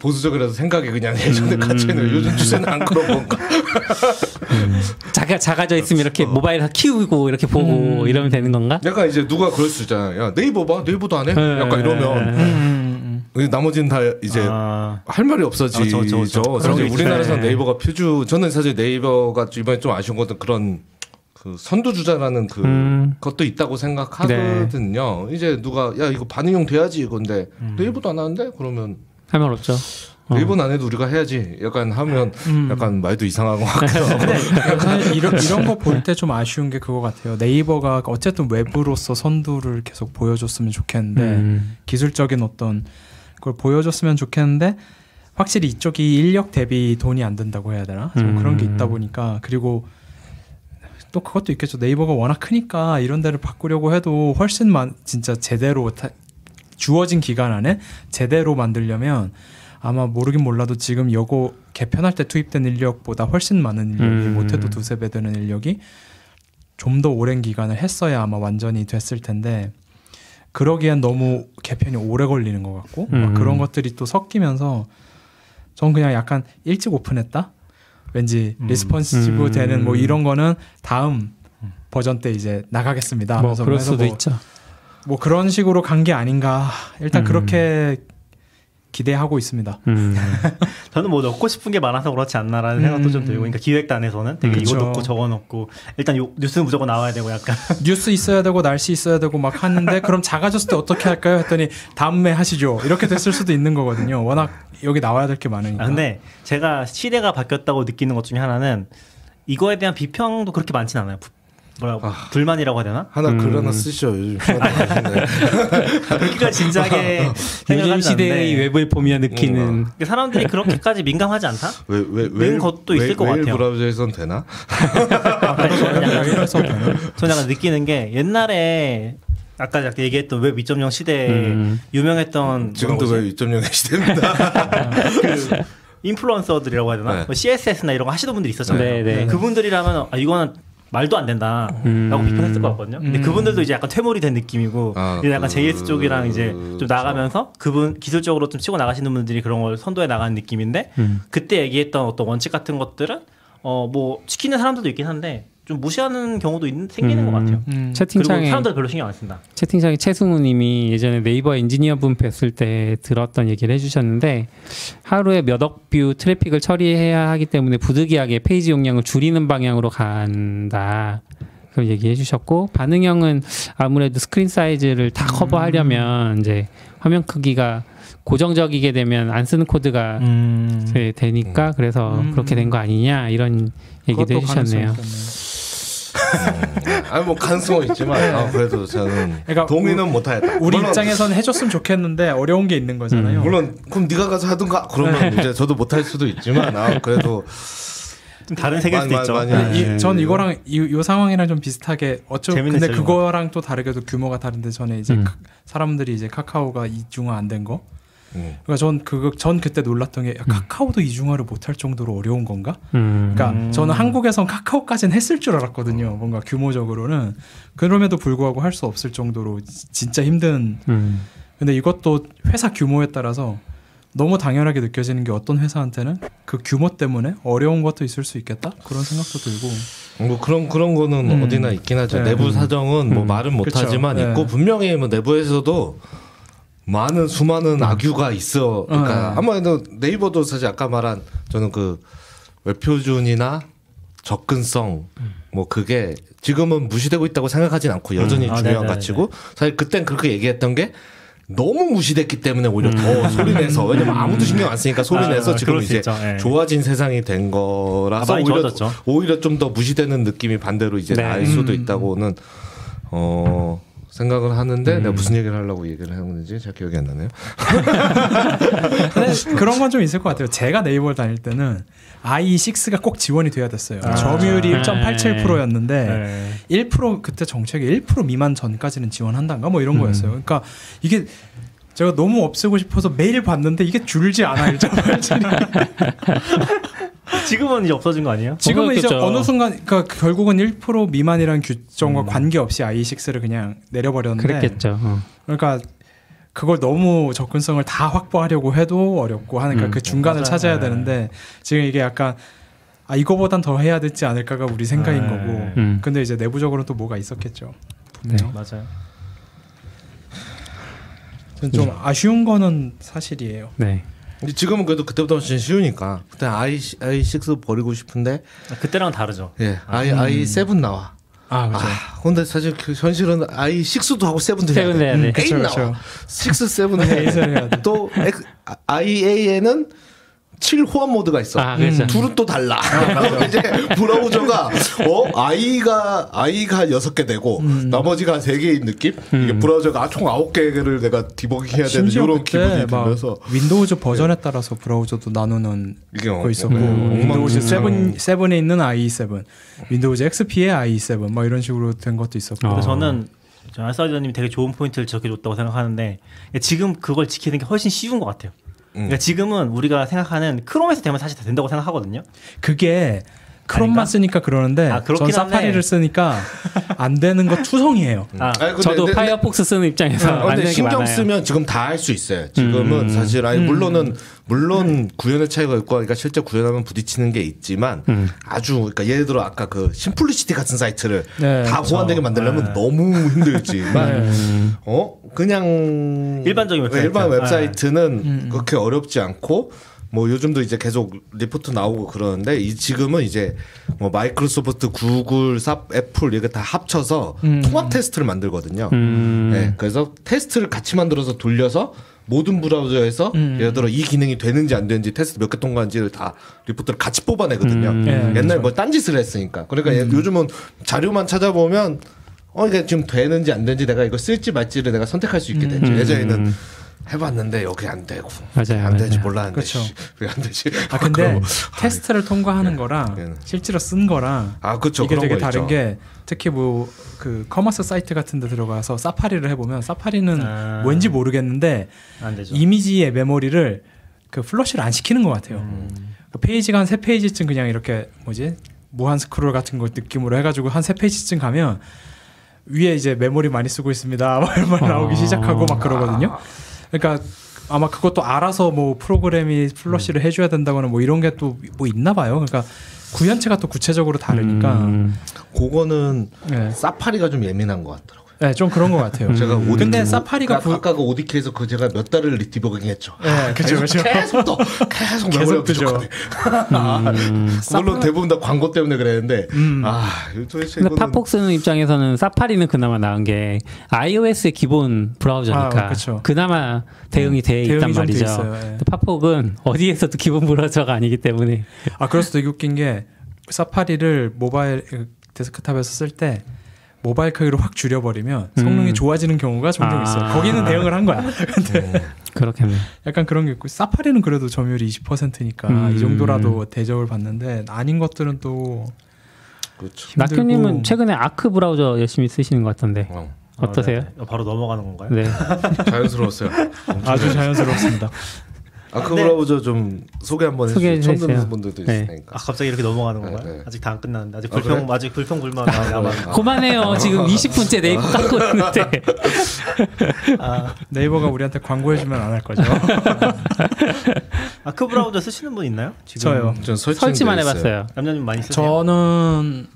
보수적이라서 생각이 그냥 예전에 갇혀있는 요즘 주제는 안 그런 건가. 작아져 있으면 이렇게 모바일 키우고 이렇게 보고 이러면 되는 건가? 약간 이제 누가 그럴 수 있잖아요. 야, 네이버 봐, 네이버도 안 해? 약간 이러면 나머지는 다 이제 할 말이 없어지죠. 사실 우리나라에서 네이버가 표준. 저는 사실 네이버가 이번에 좀 아쉬운 것은 그런 그 선두주자라는 그 것도 있다고 생각하거든요. 네. 이제 누가 야 이거 반응용 돼야지 이건데 네이버도 안 하는데 그러면 할 말 없죠. 네이버는 안 해도 우리가 해야지. 약간 하면 약간 말도 이상한 것 같아요. 이런 거 볼 때 좀 아쉬운 게 그거 같아요. 네이버가 어쨌든 웹으로서 선두를 계속 보여줬으면 좋겠는데 기술적인 어떤 걸 보여줬으면 좋겠는데 확실히 이쪽이 인력 대비 돈이 안 든다고 해야 되나? 그런 게 있다 보니까. 그리고 또 그것도 있겠죠. 네이버가 워낙 크니까 이런 데를 바꾸려고 해도 훨씬 진짜 제대로 주어진 기간 안에 제대로 만들려면 아마 모르긴 몰라도 지금 요거 개편할 때 투입된 인력보다 훨씬 많은 인력이 못해도 2~3배 되는 인력이 좀 더 오랜 기간을 했어야 아마 완전히 됐을 텐데 그러기엔 너무 개편이 오래 걸리는 것 같고 막 그런 것들이 또 섞이면서 전 그냥 약간 일찍 오픈했다? 왠지 리스폰시브 되는 뭐 이런 거는 다음 버전 때 이제 나가겠습니다. 뭐 그럴 수도 있죠. 뭐 그런 식으로 간 게 아닌가. 일단 그렇게 기대하고 있습니다. 저는 뭐 넣고 싶은 게 많아서 그렇지 않나라는 생각도 좀 들고, 그러니까 기획단에서는 되게 이거 넣고 저거 넣고 일단 뉴스는 무조건 나와야 되고 약간 뉴스 있어야 되고 날씨 있어야 되고 막 하는데 그럼 작아졌을 때 어떻게 할까요? 했더니 다음에 하시죠. 이렇게 됐을 수도 있는 거거든요. 워낙 여기 나와야 될 게 많으니까. 근데 제가 시대가 바뀌었다고 느끼는 것 중에 하나는 이거에 대한 비평도 그렇게 많진 않아요. 불만이라고 해야 되나? 하나 글 하나 쓰시죠. 요즘 그러니까 진작에 요즘 시대의 웹을 보며 느끼는 사람들이 그렇게까지 민감하지 않다? 는 것도 있을 것 같아요. 웹 브라우저에선 되나? 저는 약간 느끼는 게 옛날에 아까 얘기했던 웹 2.0 시대에 유명했던 지금도 웹 2.0의 시대입니다. 인플루언서들이라고 해야 되나? 네. CSS나 이런 거 하시던 분들이 있었잖아요. 네. 그분들이라면 이거는 말도 안 된다라고 비판했을 것 같거든요. 근데 그분들도 이제 약간 퇴물이 된 느낌이고, 이제 약간 JS 쪽이랑 이제 좀 나가면서 그분 기술적으로 좀 치고 나가시는 분들이 그런 걸 선도해 나가는 느낌인데, 그때 얘기했던 어떤 원칙 같은 것들은 뭐 지키는 사람들도 있긴 한데 좀 무시하는 경우도 생기는 것 같아요. 채팅창에 그리고 사람들 별로 신경 안 쓴다. 채팅창에 최승우님이 예전에 네이버 엔지니어분 뵀을 때 들었던 얘기를 해주셨는데 하루에 몇억 뷰 트래픽을 처리해야 하기 때문에 부득이하게 페이지 용량을 줄이는 방향으로 간다. 그걸 얘기해주셨고 반응형은 아무래도 스크린 사이즈를 다 커버하려면 이제 화면 크기가 고정적이게 되면 안 쓰는 코드가 되니까 그래서 그렇게 된 거 아니냐 이런 얘기도 해주셨네요. 아니 뭐 가능성은 있지만 그래도 저는 그러니까 동의는 못하겠다. 우리 입장에선 해줬으면 좋겠는데 어려운 게 있는 거잖아요. 물론 그럼 네가 가서 하든가 그러면 이제 저도 못할 수도 있지만 그래도 좀 다른 세계일 수도 있죠. 전 이거랑 이 상황이랑 좀 비슷하게 근데 그거랑 또 다르게도 규모가 다른데 전에 이제 사람들이 이제 카카오가 이중화 안 된 거. 그러니까 전 그때 놀랐던 게 카카오도 이중화를 못할 정도로 어려운 건가? 그러니까 저는 한국에선 카카오까지는 했을 줄 알았거든요. 뭔가 규모적으로는. 그럼에도 불구하고 할 수 없을 정도로 진짜 힘든. 근데 이것도 회사 규모에 따라서 너무 당연하게 느껴지는 게 어떤 회사한테는 그 규모 때문에 어려운 것도 있을 수 있겠다? 그런 생각도 들고. 뭐 그런 거는 어디나 있긴 하죠. 네. 내부 사정은 뭐 말은 못 하지만 네. 있고 분명히 뭐 내부에서도 수많은 악유가 있어. 그러니까 아무래도 네이버도 사실 아까 말한 저는 그 웹표준이나 접근성 뭐 그게 지금은 무시되고 있다고 생각하진 않고 여전히 중요한 가치고 사실 그땐 그렇게 얘기했던 게 너무 무시됐기 때문에 오히려 더 소리내서 왜냐면 아무도 신경 안 쓰니까 소리내서 지금 이제 좋아진 세상이 된 거라서 오히려 좀 더 무시되는 느낌이 반대로 이제 날 수도 있다고는 생각을 하는데 내가 무슨 얘기를 하려고 얘기를 하는지 잘 기억이 안 나네요. 그런 건 좀 있을 것 같아요. 제가 네이버를 다닐 때는 IE6가 꼭 지원이 돼야 됐어요. 점유율이 1.87%였는데 1% 그때 정책이 1% 미만 전까지는 지원한단가 뭐 이런 거였어요. 그러니까 이게 제가 너무 없애고 싶어서 매일 봤는데 이게 줄지 않아 1.87%. 지금은 이제 없어진 거 아니에요? 지금은 이제 어느 순간 그러니까 결국은 1% 미만이라는 규정과 관계없이 IE6를 그냥 내려버렸는데 그랬겠죠. 그러니까 그걸 너무 접근성을 다 확보하려고 해도 어렵고 하니까 그 중간을 찾아야 되는데 지금 이게 약간 이거보단 더 해야 되지 않을까가 우리 생각인 거고 근데 이제 내부적으로는 또 뭐가 있었겠죠. 네. 맞아요. 전 좀 아쉬운 거는 사실이에요. 네. 지금은 그래도 그때보다 훨씬 쉬우니까 그때 i6 버리고 싶은데 그때랑 다르죠. 예, i7 나와. 그렇죠. 근데 사실 그 현실은 i6도 하고 7도 해야 돼. 8 나와. 6, 7 해야 돼. 또 IA에는 7 호환 모드가 있어. 둘은 또 달라. 이제 브라우저가 i가 6개 되고 나머지가 3개인 느낌. 이게 브라우저가 총 9개를 내가 디버깅해야 되는 이런 기분이 들면서 윈도우즈 버전에 따라서 브라우저도 나누는 거 있었고 윈도우즈 7에 있는 IE7, 윈도우즈 XP에 IE7 막 이런 식으로 된 것도 있었고. 근데 저는 안사이더님이 되게 좋은 포인트를 지적해줬다고 생각하는데 지금 그걸 지키는 게 훨씬 쉬운 것 같아요. 그러니까 지금은 우리가 생각하는 크롬에서 되면 사실 다 된다고 생각하거든요. 그게 크롬만 쓰니까 그러는데 전 사파리를 쓰니까 안 되는 거 투성이에요. 저도 파이어폭스 쓰는 입장에서 안 되는 게 신경 많아요. 쓰면 지금 다 할 수 있어요. 지금은 사실 물론 구현의 차이가 있고 그러니까 실제 구현하면 부딪히는 게 있지만 그러니까 예를 들어 아까 그 심플리시티 같은 사이트를 다 호환되게 만들려면 너무 힘들지만 그냥 일반 웹사이트는 그렇게 어렵지 않고 뭐 요즘도 이제 계속 리포트 나오고 그러는데 지금은 이제 뭐 마이크로소프트, 구글, 애플 이게 다 합쳐서 통합 테스트를 만들거든요. 네, 그래서 테스트를 같이 만들어서 돌려서 모든 브라우저에서 예를 들어 이 기능이 되는지 안 되는지 테스트 몇 개 통과한지를 다 리포트를 같이 뽑아내거든요. 옛날에 뭐 딴짓을 했으니까. 그러니까 요즘은 자료만 찾아보면 이게 지금 되는지 안 되는지 내가 이거 쓸지 말지를 내가 선택할 수 있게 되죠. 예전에는 해봤는데 여기 안 되고 안 되지 몰랐는데 왜 안 되지? 근데 뭐, 테스트를 통과하는 거랑 실제로 쓴 거랑 이게 되게 다른 게 특히 뭐 그 커머스 사이트 같은 데 들어가서 사파리를 해보면 사파리는 왠지 모르겠는데 이미지의 메모리를 그 플러시를 안 시키는 것 같아요. 그 페이지가 한 3페이지쯤 그냥 이렇게 무한 스크롤 같은 걸 느낌으로 해가지고 한 3페이지쯤 가면 위에 이제 메모리 많이 쓰고 있습니다 막 이런 말 나오기 시작하고 막 그러거든요. 그러니까 아마 그것도 알아서 뭐 프로그램이 플러시를 해줘야 된다거나 뭐 이런 게 또 뭐 있나 봐요. 그러니까 구현체가 또 구체적으로 다르니까 그거는 사파리가 좀 예민한 것 같더라고요. 네, 좀 그런 것 같아요. 제가 근데 사파리가 아까 그 오디케에서 그 제가 몇 달을 디버깅했죠. 네, 그렇죠. 계속 메모리가 부족하네. 물론 대부분 다 광고 때문에 그랬는데. 도대체 근데 팝폭스는 입장에서는 사파리는 그나마 나은 게 iOS의 기본 브라우저니까 그나마 대응이 돼 있단 말이죠. 근데 팝폭은 어디에서도 기본 브라우저가 아니기 때문에. 그래서 되게 웃긴 게 사파리를 모바일 데스크탑에서 쓸 때. 모바일 크기로 확 줄여버리면 성능이 좋아지는 경우가 종종 있어요. 거기는 대응을 한 거야. 근데 그렇겠네. 약간 그런 게 있고, 사파리는 그래도 점유율이 20%니까 이 정도라도 대접을 받는데 아닌 것들은 또 그렇죠. 낙규님은 최근에 아크 브라우저 열심히 쓰시는 것 같던데 어떠세요? 네. 바로 넘어가는 건가요? 네. 자연스러웠어요. 아주 자연스럽습니다. 아크 브라우저 좀 소개 한번 해주세요. 처음 듣는 분들도 있으니까. 네. 아, 갑자기 이렇게 넘어가는 건가요? 네. 아직 다 안 끝났는데. 아직 불평, 그래? 아직 불평불만 남았나. 그만해요. 지금 20분째 네이버 깎고 있는데. 아, 네이버가 우리한테 광고해주면 안 할 거죠. 아크 브라우저 쓰시는 분 있나요? 지금? 저요. 전 설치만 해봤어요. 남자님 많이 쓰세요? 저는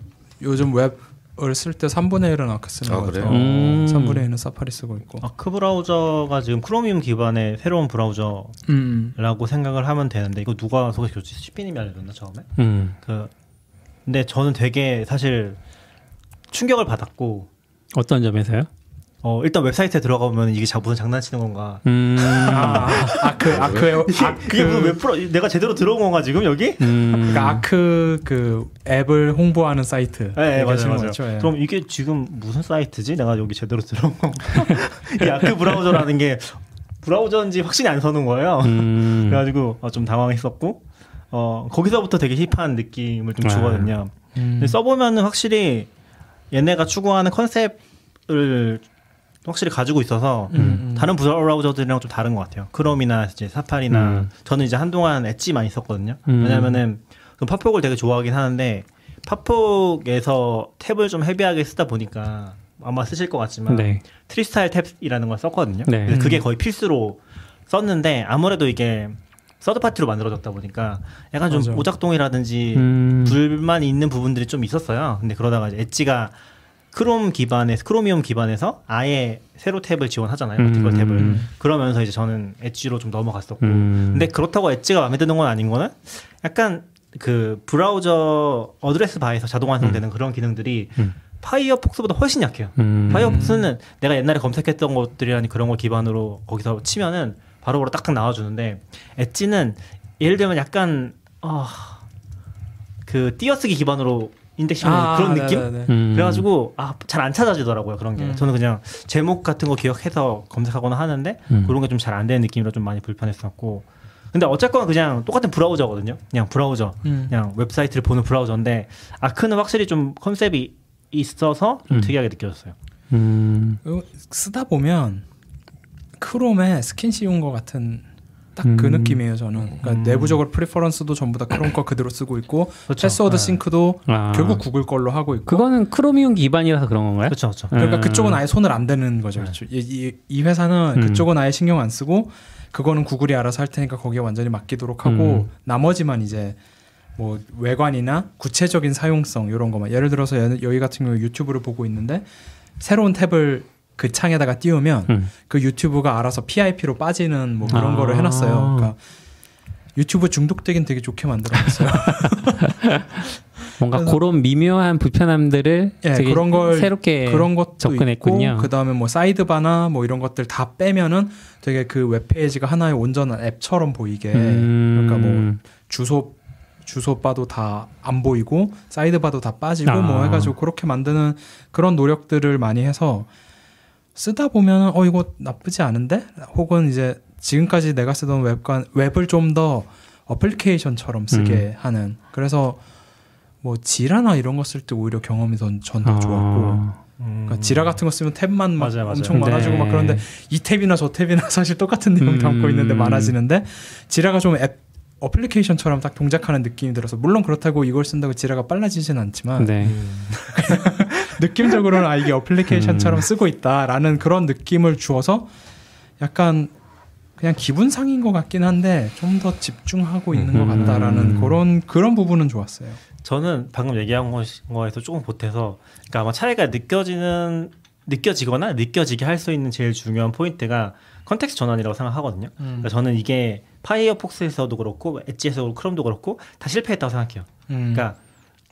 요즘 웹을 쓸 때 3분의 1은 아크 쓰는 거 같아요. 3분의 1은 사파리 쓰고 있고. 아크 브라우저가 지금 크로미움 기반의 새로운 브라우저라고 생각을 하면 되는데, 이거 누가 소개시켰지? CP님이 알려줬나 처음에? 근데 저는 되게 사실 충격을 받았고. 어떤 점에서요? 일단 웹사이트에 들어가보면 이게 무슨 장난치는 건가. 그게 무슨 내가 제대로 들어온 건가 지금 여기? 그러니까 아크 그 앱을 홍보하는 사이트. 네, 맞아요. 예. 그럼 이게 지금 무슨 사이트지? 내가 여기 제대로 들어온 건가? 이 아크 브라우저라는 게 브라우저인지 확신이 안 서는 거예요. 그래가지고 좀 당황했었고, 거기서부터 되게 힙한 느낌을 좀 주거든요. 근데 써보면은 확실히 얘네가 추구하는 컨셉을 확실히 가지고 있어서 다른 브라우저들이랑 좀 다른 것 같아요. 크롬이나 이제 사파리나 저는 이제 한동안 엣지 많이 썼거든요. 왜냐면은 팝폭을 되게 좋아하긴 하는데, 팝폭에서 탭을 좀 헤비하게 쓰다 보니까 아마 쓰실 것 같지만 트리스타일 탭이라는 걸 썼거든요. 그게 거의 필수로 썼는데, 아무래도 이게 서드파티로 만들어졌다 보니까 약간 좀 오작동이라든지 불만이 있는 부분들이 좀 있었어요. 근데 그러다가 이제 엣지가 크로미움 기반에서 아예 새로 탭을 지원하잖아요. 멀티컬 탭을. 그러면서 이제 저는 엣지로 좀 넘어갔었고. 근데 그렇다고 엣지가 마음에 드는 건 아닌 거는, 약간 그 브라우저 어드레스 바에서 자동 완성되는 그런 기능들이 파이어폭스보다 훨씬 약해요. 파이어폭스는 내가 옛날에 검색했던 것들이라니 그런 걸 기반으로 거기서 치면은 바로바로 딱딱 나와주는데, 엣지는 예를 들면 약간 그 띄어쓰기 기반으로 인덱싱 그런 느낌? 그래가지고 잘 안 찾아지더라고요 그런 게. 저는 그냥 제목 같은 거 기억해서 검색하거나 하는데 그런 게 좀 잘 안 되는 느낌이라 좀 많이 불편했었고. 근데 어쨌거나 그냥 똑같은 브라우저거든요. 그냥 브라우저, 그냥 웹사이트를 보는 브라우저인데, 아크는 확실히 좀 컨셉이 있어서 좀 특이하게 느껴졌어요. 쓰다 보면 크롬에 스킨십 온 것 같은 딱 그 느낌이에요 저는. 그러니까 내부적으로 프리퍼런스도 전부 다 크롬 거 그대로 쓰고 있고, 패스워드 싱크도 결국 구글 걸로 하고 있고. 그거는 크로미움 기반이라서 그런 건가요? 그렇죠. 그러니까 그쪽은 아예 손을 안 대는 거죠. 그렇죠. 이 회사는 그쪽은 아예 신경 안 쓰고, 그거는 구글이 알아서 할 테니까 거기에 완전히 맡기도록 하고, 나머지만 이제 뭐 외관이나 구체적인 사용성 이런 거만. 예를 들어서 여기 같은 경우 유튜브를 보고 있는데 새로운 탭을 그 창에다가 띄우면 그 유튜브가 알아서 PIP로 빠지는 뭐 그런 거를 해놨어요. 그러니까 유튜브 중독되긴 되게 좋게 만들어놨어요. 뭔가 그런 미묘한 불편함들을 되게 그런 걸 새롭게 그런 것도 접근했군요. 그 다음에 뭐 사이드바나 뭐 이런 것들 다 빼면은 되게 그 웹페이지가 하나의 온전한 앱처럼 보이게. 그러니까 뭐 주소바도 다 안 보이고 사이드바도 다 빠지고 뭐 해가지고 그렇게 만드는 그런 노력들을 많이 해서, 쓰다 보면 이거 나쁘지 않은데? 혹은 이제 지금까지 내가 쓰던 웹을 좀 더 어플리케이션처럼 쓰게 하는. 그래서 뭐 지라나 이런 거 쓸 때 오히려 경험이 전 더 좋았고. 그러니까 지라 같은 거 쓰면 탭만 맞아. 엄청 많아지고 막 그런데, 이 탭이나 저 탭이나 사실 똑같은 내용 담고 있는데 많아지는데, 지라가 좀 어플리케이션처럼 딱 동작하는 느낌이 들어서. 물론 그렇다고 이걸 쓴다고 지라가 빨라지진 않지만 느낌적으로는 이게 어플리케이션처럼 쓰고 있다라는 그런 느낌을 주어서, 약간 그냥 기분상인 것 같긴 한데 좀 더 집중하고 있는 것 같다라는 그런 부분은 좋았어요. 저는 방금 얘기한 거에서 조금 보태서, 그러니까 아마 차이가 느껴지거나 느껴지게 할 수 있는 제일 중요한 포인트가 컨텍스트 전환이라고 생각하거든요. 그러니까 저는 이게 파이어폭스에서도 그렇고 엣지에서도 크롬도 그렇고 다 실패했다고 생각해요. 그러니까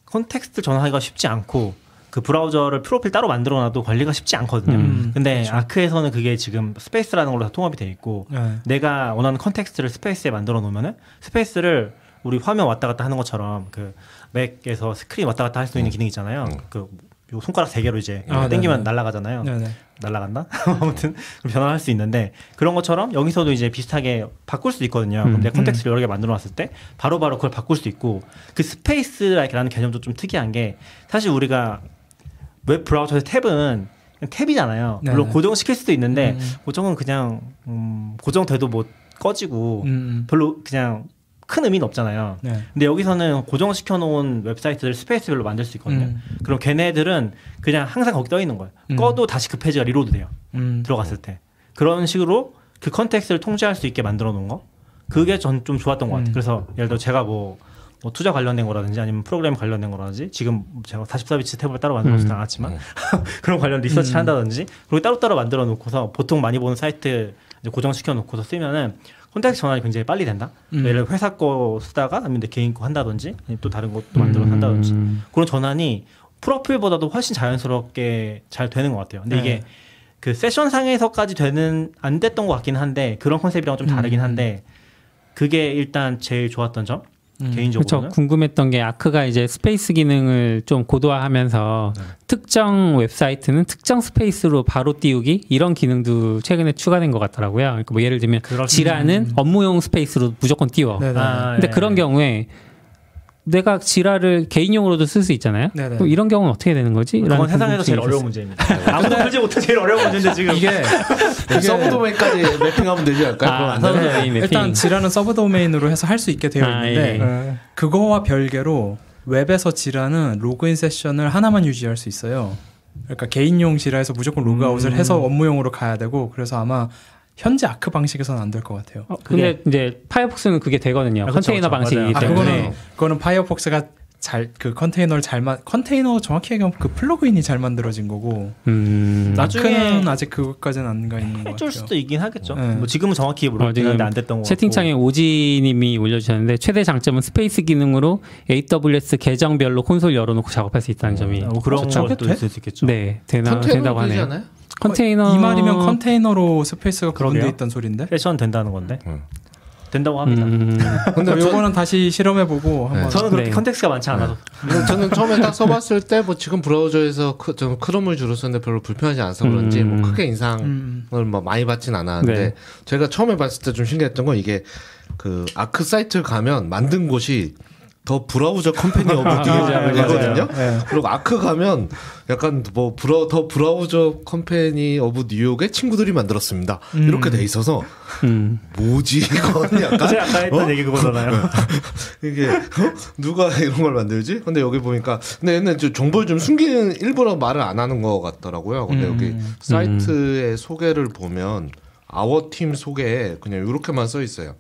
컨텍스트 전환하기가 쉽지 않고, 그 브라우저를 프로필 따로 만들어놔도 관리가 쉽지 않거든요. 근데 아크에서는 그게 지금 스페이스라는 걸로 다 통합이 돼 있고, 내가 원하는 컨텍스트를 스페이스에 만들어 놓으면은 스페이스를 우리 화면 왔다 갔다 하는 것처럼 그 맥에서 스크린 왔다 갔다 할 수 있는 기능이 있잖아요. 그 요 손가락 3개로 이제 당기면 날아가잖아요. 날아간다? 아무튼 변환할 수 있는데 그런 것처럼 여기서도 이제 비슷하게 바꿀 수 있거든요. 그럼 내 콘텍스트를 여러 개 만들어놨을 때 바로바로 그걸 바꿀 수 있고, 그 스페이스라는 개념도 좀 특이한 게, 사실 우리가 웹 브라우저에서 탭은 탭이잖아요. 물론 고정시킬 수도 있는데 고정은 그냥 고정돼도 뭐 꺼지고 별로 그냥 큰 의미는 없잖아요. 근데 여기서는 고정시켜 놓은 웹사이트를 스페이스별로 만들 수 있거든요. 그럼 걔네들은 그냥 항상 거기 떠 있는 거예요. 꺼도 다시 그 페이지가 리로드 돼요. 들어갔을 때. 그런 식으로 그 컨텍스트를 통제할 수 있게 만들어 놓은 거, 그게 전 좀 좋았던 것 같아요. 그래서 예를 들어 제가 뭐 투자 관련된 거라든지 아니면 프로그램 관련된 거라든지, 지금 제가 44비치 탭을 따로 만들어놓지는 않았지만 그런 관련 리서치를 한다든지, 그리고 따로따로 만들어 놓고서 보통 많이 보는 사이트 이제 고정시켜 놓고서 쓰면은 콘텍스트 전환이 굉장히 빨리 된다. 예를 들어 회사 거 쓰다가 아니면 내 개인 거 한다든지, 아니면 또 다른 것도 만들어서 한다든지, 그런 전환이 프로필보다도 훨씬 자연스럽게 잘 되는 것 같아요. 근데 이게 그 세션상에서까지 되는 안 됐던 것 같긴 한데, 그런 컨셉이랑 좀 다르긴 한데 그게 일단 제일 좋았던 점. 개인적으로 궁금했던 게, 아크가 이제 스페이스 기능을 좀 고도화하면서 특정 웹사이트는 특정 스페이스로 바로 띄우기, 이런 기능도 최근에 추가된 것 같더라고요. 그러니까 뭐 예를 들면 지라는 업무용 스페이스로 무조건 띄워. 근데 그런 경우에 내가 지라를 개인용으로도 쓸 수 있잖아요. 그럼 이런 경우는 어떻게 되는 거지? 그건 세상에서 제일 어려운 문제입니다. 아무도 풀지 못한 제일 어려운 문제인데 지금 이게 서브 도메인까지 매핑하면 되지 않을까요? 일단 지라는 서브 도메인으로 해서 할 수 있게 되어 있는데 그거와 별개로 웹에서 지라는 로그인 세션을 하나만 유지할 수 있어요. 그러니까 개인용 지라에서 무조건 로그아웃을 해서 업무용으로 가야 되고, 그래서 아마 현재 아크 방식에서는 안 될 것 같아요. 근데 이제 파이어폭스는 그게 되거든요. 컨테이너 방식이기 때문에. 그거는 파이어폭스가 잘 그 컨테이너를 컨테이너 정확히 얘기하면 그 플러그인이 잘 만들어진 거고. 아크는 아직 그것까지는 안 가 있는 것 같아요. 해줄 수도 있긴 하겠죠. 뭐 지금은 정확히 모르겠는데 안 됐던 거. 채팅창에 오지님이 올려주셨는데, 최대 장점은 스페이스 기능으로 AWS 계정별로 콘솔 열어놓고 작업할 수 있다는 점이. 그런 것도 있을 수 있겠죠. 네, 된다고 하네요. 컨테이너, 이 말이면 컨테이너로 스페이스가 구분되어 있다는 소린데? 세션 된다는 건데? 된다고 합니다. 근데 요거는 다시 실험해보고 한번. 저는 그렇게 컨텍스트가 많지 않아서. 저는 처음에 딱 써봤을 때 뭐 지금 브라우저에서 저는 크롬을 주로 쓰는데 별로 불편하지 않아서 그런지 뭐 크게 인상을 뭐 많이 받진 않았는데 제가 처음에 봤을 때 좀 신기했던 건, 이게 그 아크 사이트 가면 만든 곳이 더 브라우저 컴퍼니 어브거든요. 그리고 아크 가면 약간 뭐 더 브라우저 컴퍼니 오브 뉴욕의 친구들이 만들었습니다. 이렇게 돼 있어서 뭐지 이건 약간 제가 아까 했던 얘기 그거잖아요. 이게 누가 이런 걸 만들지? 근데 여기 보니까 근데 얘는 정보를 좀 숨기는, 일부러 말을 안 하는 것 같더라고요. 근데 여기 사이트의 소개를 보면 아워 팀 소개에 그냥 이렇게만 써 있어요.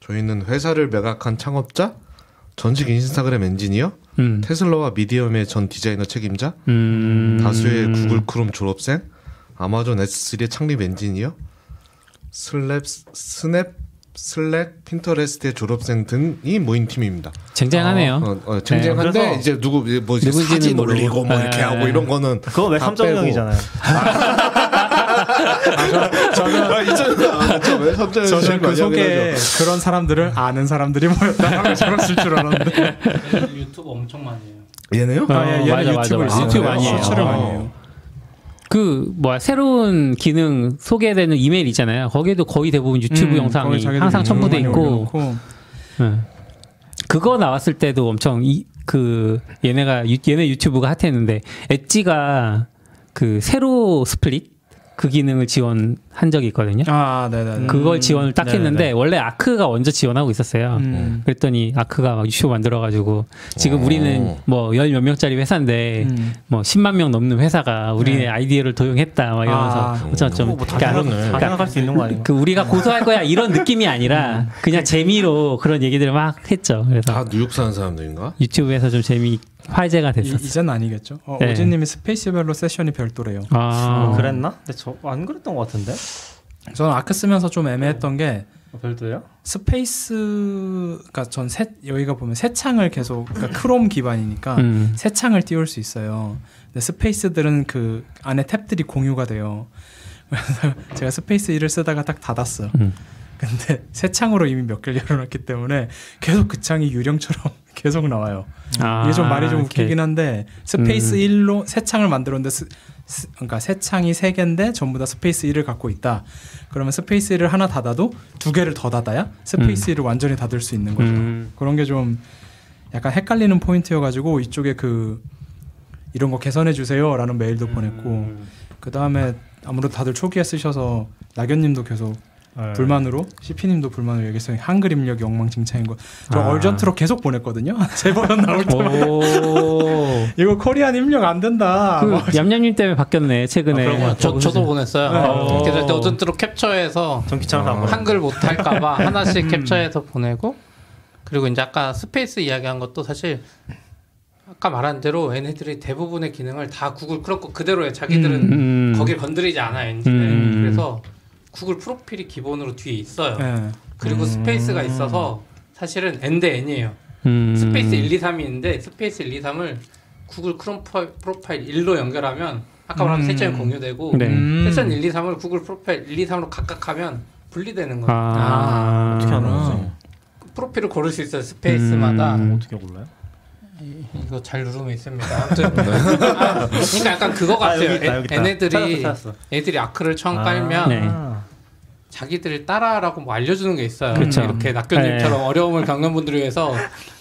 저희는 회사를 매각한 창업자, 전직 인스타그램 엔지니어, 테슬라와 미디엄의 전 디자이너 책임자, 다수의 구글 크롬 졸업생, 아마존 S3의 창립 엔지니어, 스냅, 슬랙, 핀터레스트의 졸업생 등이 모인 팀입니다. 쟁쟁하네요. 쟁쟁한데 이제 이제 사진 올리고 뭐 이렇게 하고 이런 거는 그거 왜 3.0이잖아요. 저는 그 속에 그런 사람들을 아는 사람들이 모였다 하면 저랬을 줄 알았는데. 유튜브 엄청 많이 해요. 얘네요? 얘네 유튜브 많이 해요. 수출을 많이 해요. 그 뭐야, 새로운 기능 소개되는 이메일 있잖아요. 거기에도 거의 대부분 유튜브 영상이 항상 첨부돼 있고. 그거 나왔을 때도 엄청 얘네 유튜브가 핫했는데, 엣지가 그 새로 스플릿 그 기능을 지원한 적이 있거든요. 그걸 지원을 딱 했는데 원래 아크가 먼저 지원하고 있었어요. 그랬더니 아크가 막 유튜브 만들어가지고 지금 우리는 뭐 10몇 명짜리 회사인데 뭐 10만 명 넘는 회사가 우리의 아이디어를 도용했다 막 이러면서 다 생각할 수 있는 거 아니에요? 우리가 고소할 거야 이런 느낌이 아니라 그냥 재미로 그런 얘기들을 막 했죠. 그래서 다 뉴욕 사는 사람들인가? 유튜브에서 좀 화제가 됐었어요. 이젠 아니겠죠? 오진님이 스페이스별로 세션이 별도래요. 그랬나? 근데 저 안 그랬던 것 같은데? 저는 아크 쓰면서 좀 애매했던 게 별도예요? 스페이스가 여기가 보면 새 창을 계속, 그러니까 크롬 기반이니까 새 창을 띄울 수 있어요. 근데 스페이스들은 그 안에 탭들이 공유가 돼요. 그래서 제가 스페이스 1을 쓰다가 딱 닫았어. 근데 새 창으로 이미 몇 개를 열어놨기 때문에 계속 그 창이 유령처럼 계속 나와요. 이게 좀 말이 좀 오케이. 웃기긴 한데 스페이스 1로 새 창을 만들었는데 그러니까 새 창이 3개인데 전부 다 스페이스 1을 갖고 있다. 그러면 스페이스 1을 하나 닫아도 2개를 더 닫아야 스페이스 1을 완전히 닫을 수 있는 거죠. 그런 게 좀 약간 헷갈리는 포인트여가지고 이쪽에 그 이런 거 개선해 주세요 라는 메일도 보냈고 그 다음에 아무래도 다들 초기에 쓰셔서 낙연님도 계속 불만으로, CP님도 불만으로 얘기했어요. 한글 입력이 엉망진창인 거. 저 얼전트로 계속 보냈거든요. 세 번 나올 때마다. 이거 코리안 입력 안 된다. 얌얌님 때문에 바뀌었네, 최근에. 저도 보냈어요. 네. 그래서 얼전트로 캡처해서 한글 못할까봐 하나씩 캡처해서 보내고, 그리고 이제 아까 스페이스 이야기한 것도 사실 아까 말한 대로 얘네들이 대부분의 기능을 다 구글 크롬 그대로 해. 자기들은 거길 건드리지 않아요. 그래서 구글 프로필이 기본으로 뒤에 있어요. 네. 그리고 스페이스가 있어서 사실은 N/N이에요. 스페이스 1, 2, 3이 있는데 스페이스 1, 2, 3을 구글 크롬 프로파일 1로 연결하면 아까 말한 세션이 공유되고 세션 1, 2, 3을 구글 프로파일 1, 2, 3으로 각각 하면 분리되는 거예요. 어떻게 하는 거죠? 프로필을 고를 수 있어요. 스페이스마다. 어떻게 골라요? 이거 잘 누르면 있습니다. 아무튼 그러니까 약간 그거 같아요. 애들이 아크를 처음 깔면 자기들을 따라하라고 뭐 알려주는 게 있어요. 그쵸. 이렇게 낙교님처럼 어려움을 겪는 분들을 위해서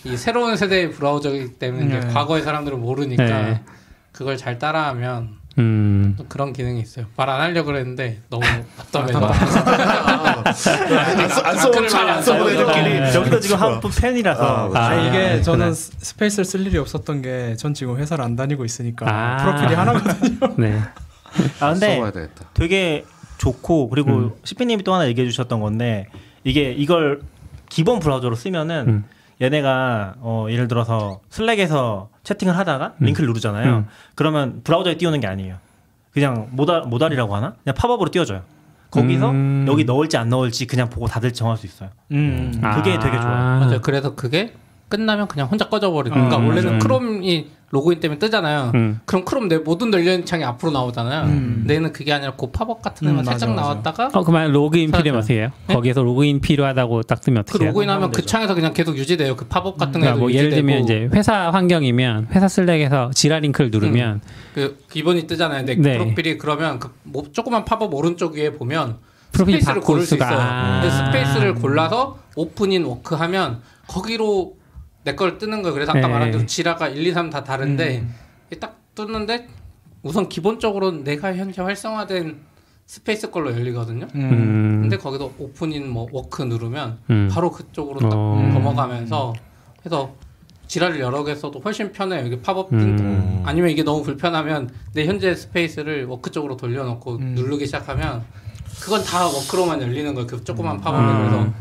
이 새로운 세대의 브라우저이기 때문에 과거의 사람들은 모르니까 그걸 잘 따라하면 그런 기능이 있어요. 말 안 하려고 그랬는데 너무 답답해서 안 써보네. 저기도 지금 한분 팬이라서 이게 저는 스페이스를 쓸 일이 없었던 게 전 지금 회사를 안 다니고 있으니까 프로필이 하나거든요. 네. 근데 되게 좋고 그리고 시피님이 또 하나 얘기해 주셨던 건데 이게 이걸 기본 브라우저로 쓰면은 얘네가 예를 들어서 슬랙에서 채팅을 하다가 링크를 누르잖아요. 그러면 브라우저에 띄우는 게 아니에요. 그냥 모달이라고 하나? 그냥 팝업으로 띄워줘요. 거기서 여기 넣을지 안 넣을지 그냥 보고 다들 정할 수 있어요. 그게 되게 좋아요. 맞아요. 그래서 그게 끝나면 그냥 혼자 꺼져버리고 그러니까 원래는 크롬이 로그인 때문에 뜨잖아요. 그럼 크롬 내 모든 열린 창이 앞으로 나오잖아요. 근데 얘는 그게 아니라 그 팝업 같은 데만 살짝 맞아. 나왔다가 그 만약 로그인 필요하세요? 네? 거기서 로그인 필요하다고 딱 뜨면 어떻게 해요? 그 로그인하면 그 되죠. 창에서 그냥 계속 유지돼요. 그 팝업 같은 그러니까 뭐 예를 들면 이제 회사 환경이면 회사 슬랙에서 지라 링크를 누르면 그 기본이 뜨잖아요. 근데 네. 프로필이 그러면 그 조그만 팝업 오른쪽 위에 보면 스페이스를 고를 수 있어요. 스페이스를 골라서 오픈인 워크 하면 거기로 내 걸 뜨는 거예요. 그래서 아까 말한 대로 지라가 1, 2, 3 다 다른데 딱 떴는데 우선 기본적으로 내가 현재 활성화된 스페이스 걸로 열리거든요. 근데 거기서 오픈인 뭐 워크 누르면 바로 그쪽으로 딱 넘어가면서 해서 지라를 여러 개 써도 훨씬 편해요. 이게 팝업 아니면 이게 너무 불편하면 내 현재 스페이스를 워크 쪽으로 돌려놓고 누르기 시작하면 그건 다 워크로만 열리는 거예요. 그 조그만 팝업이 그래서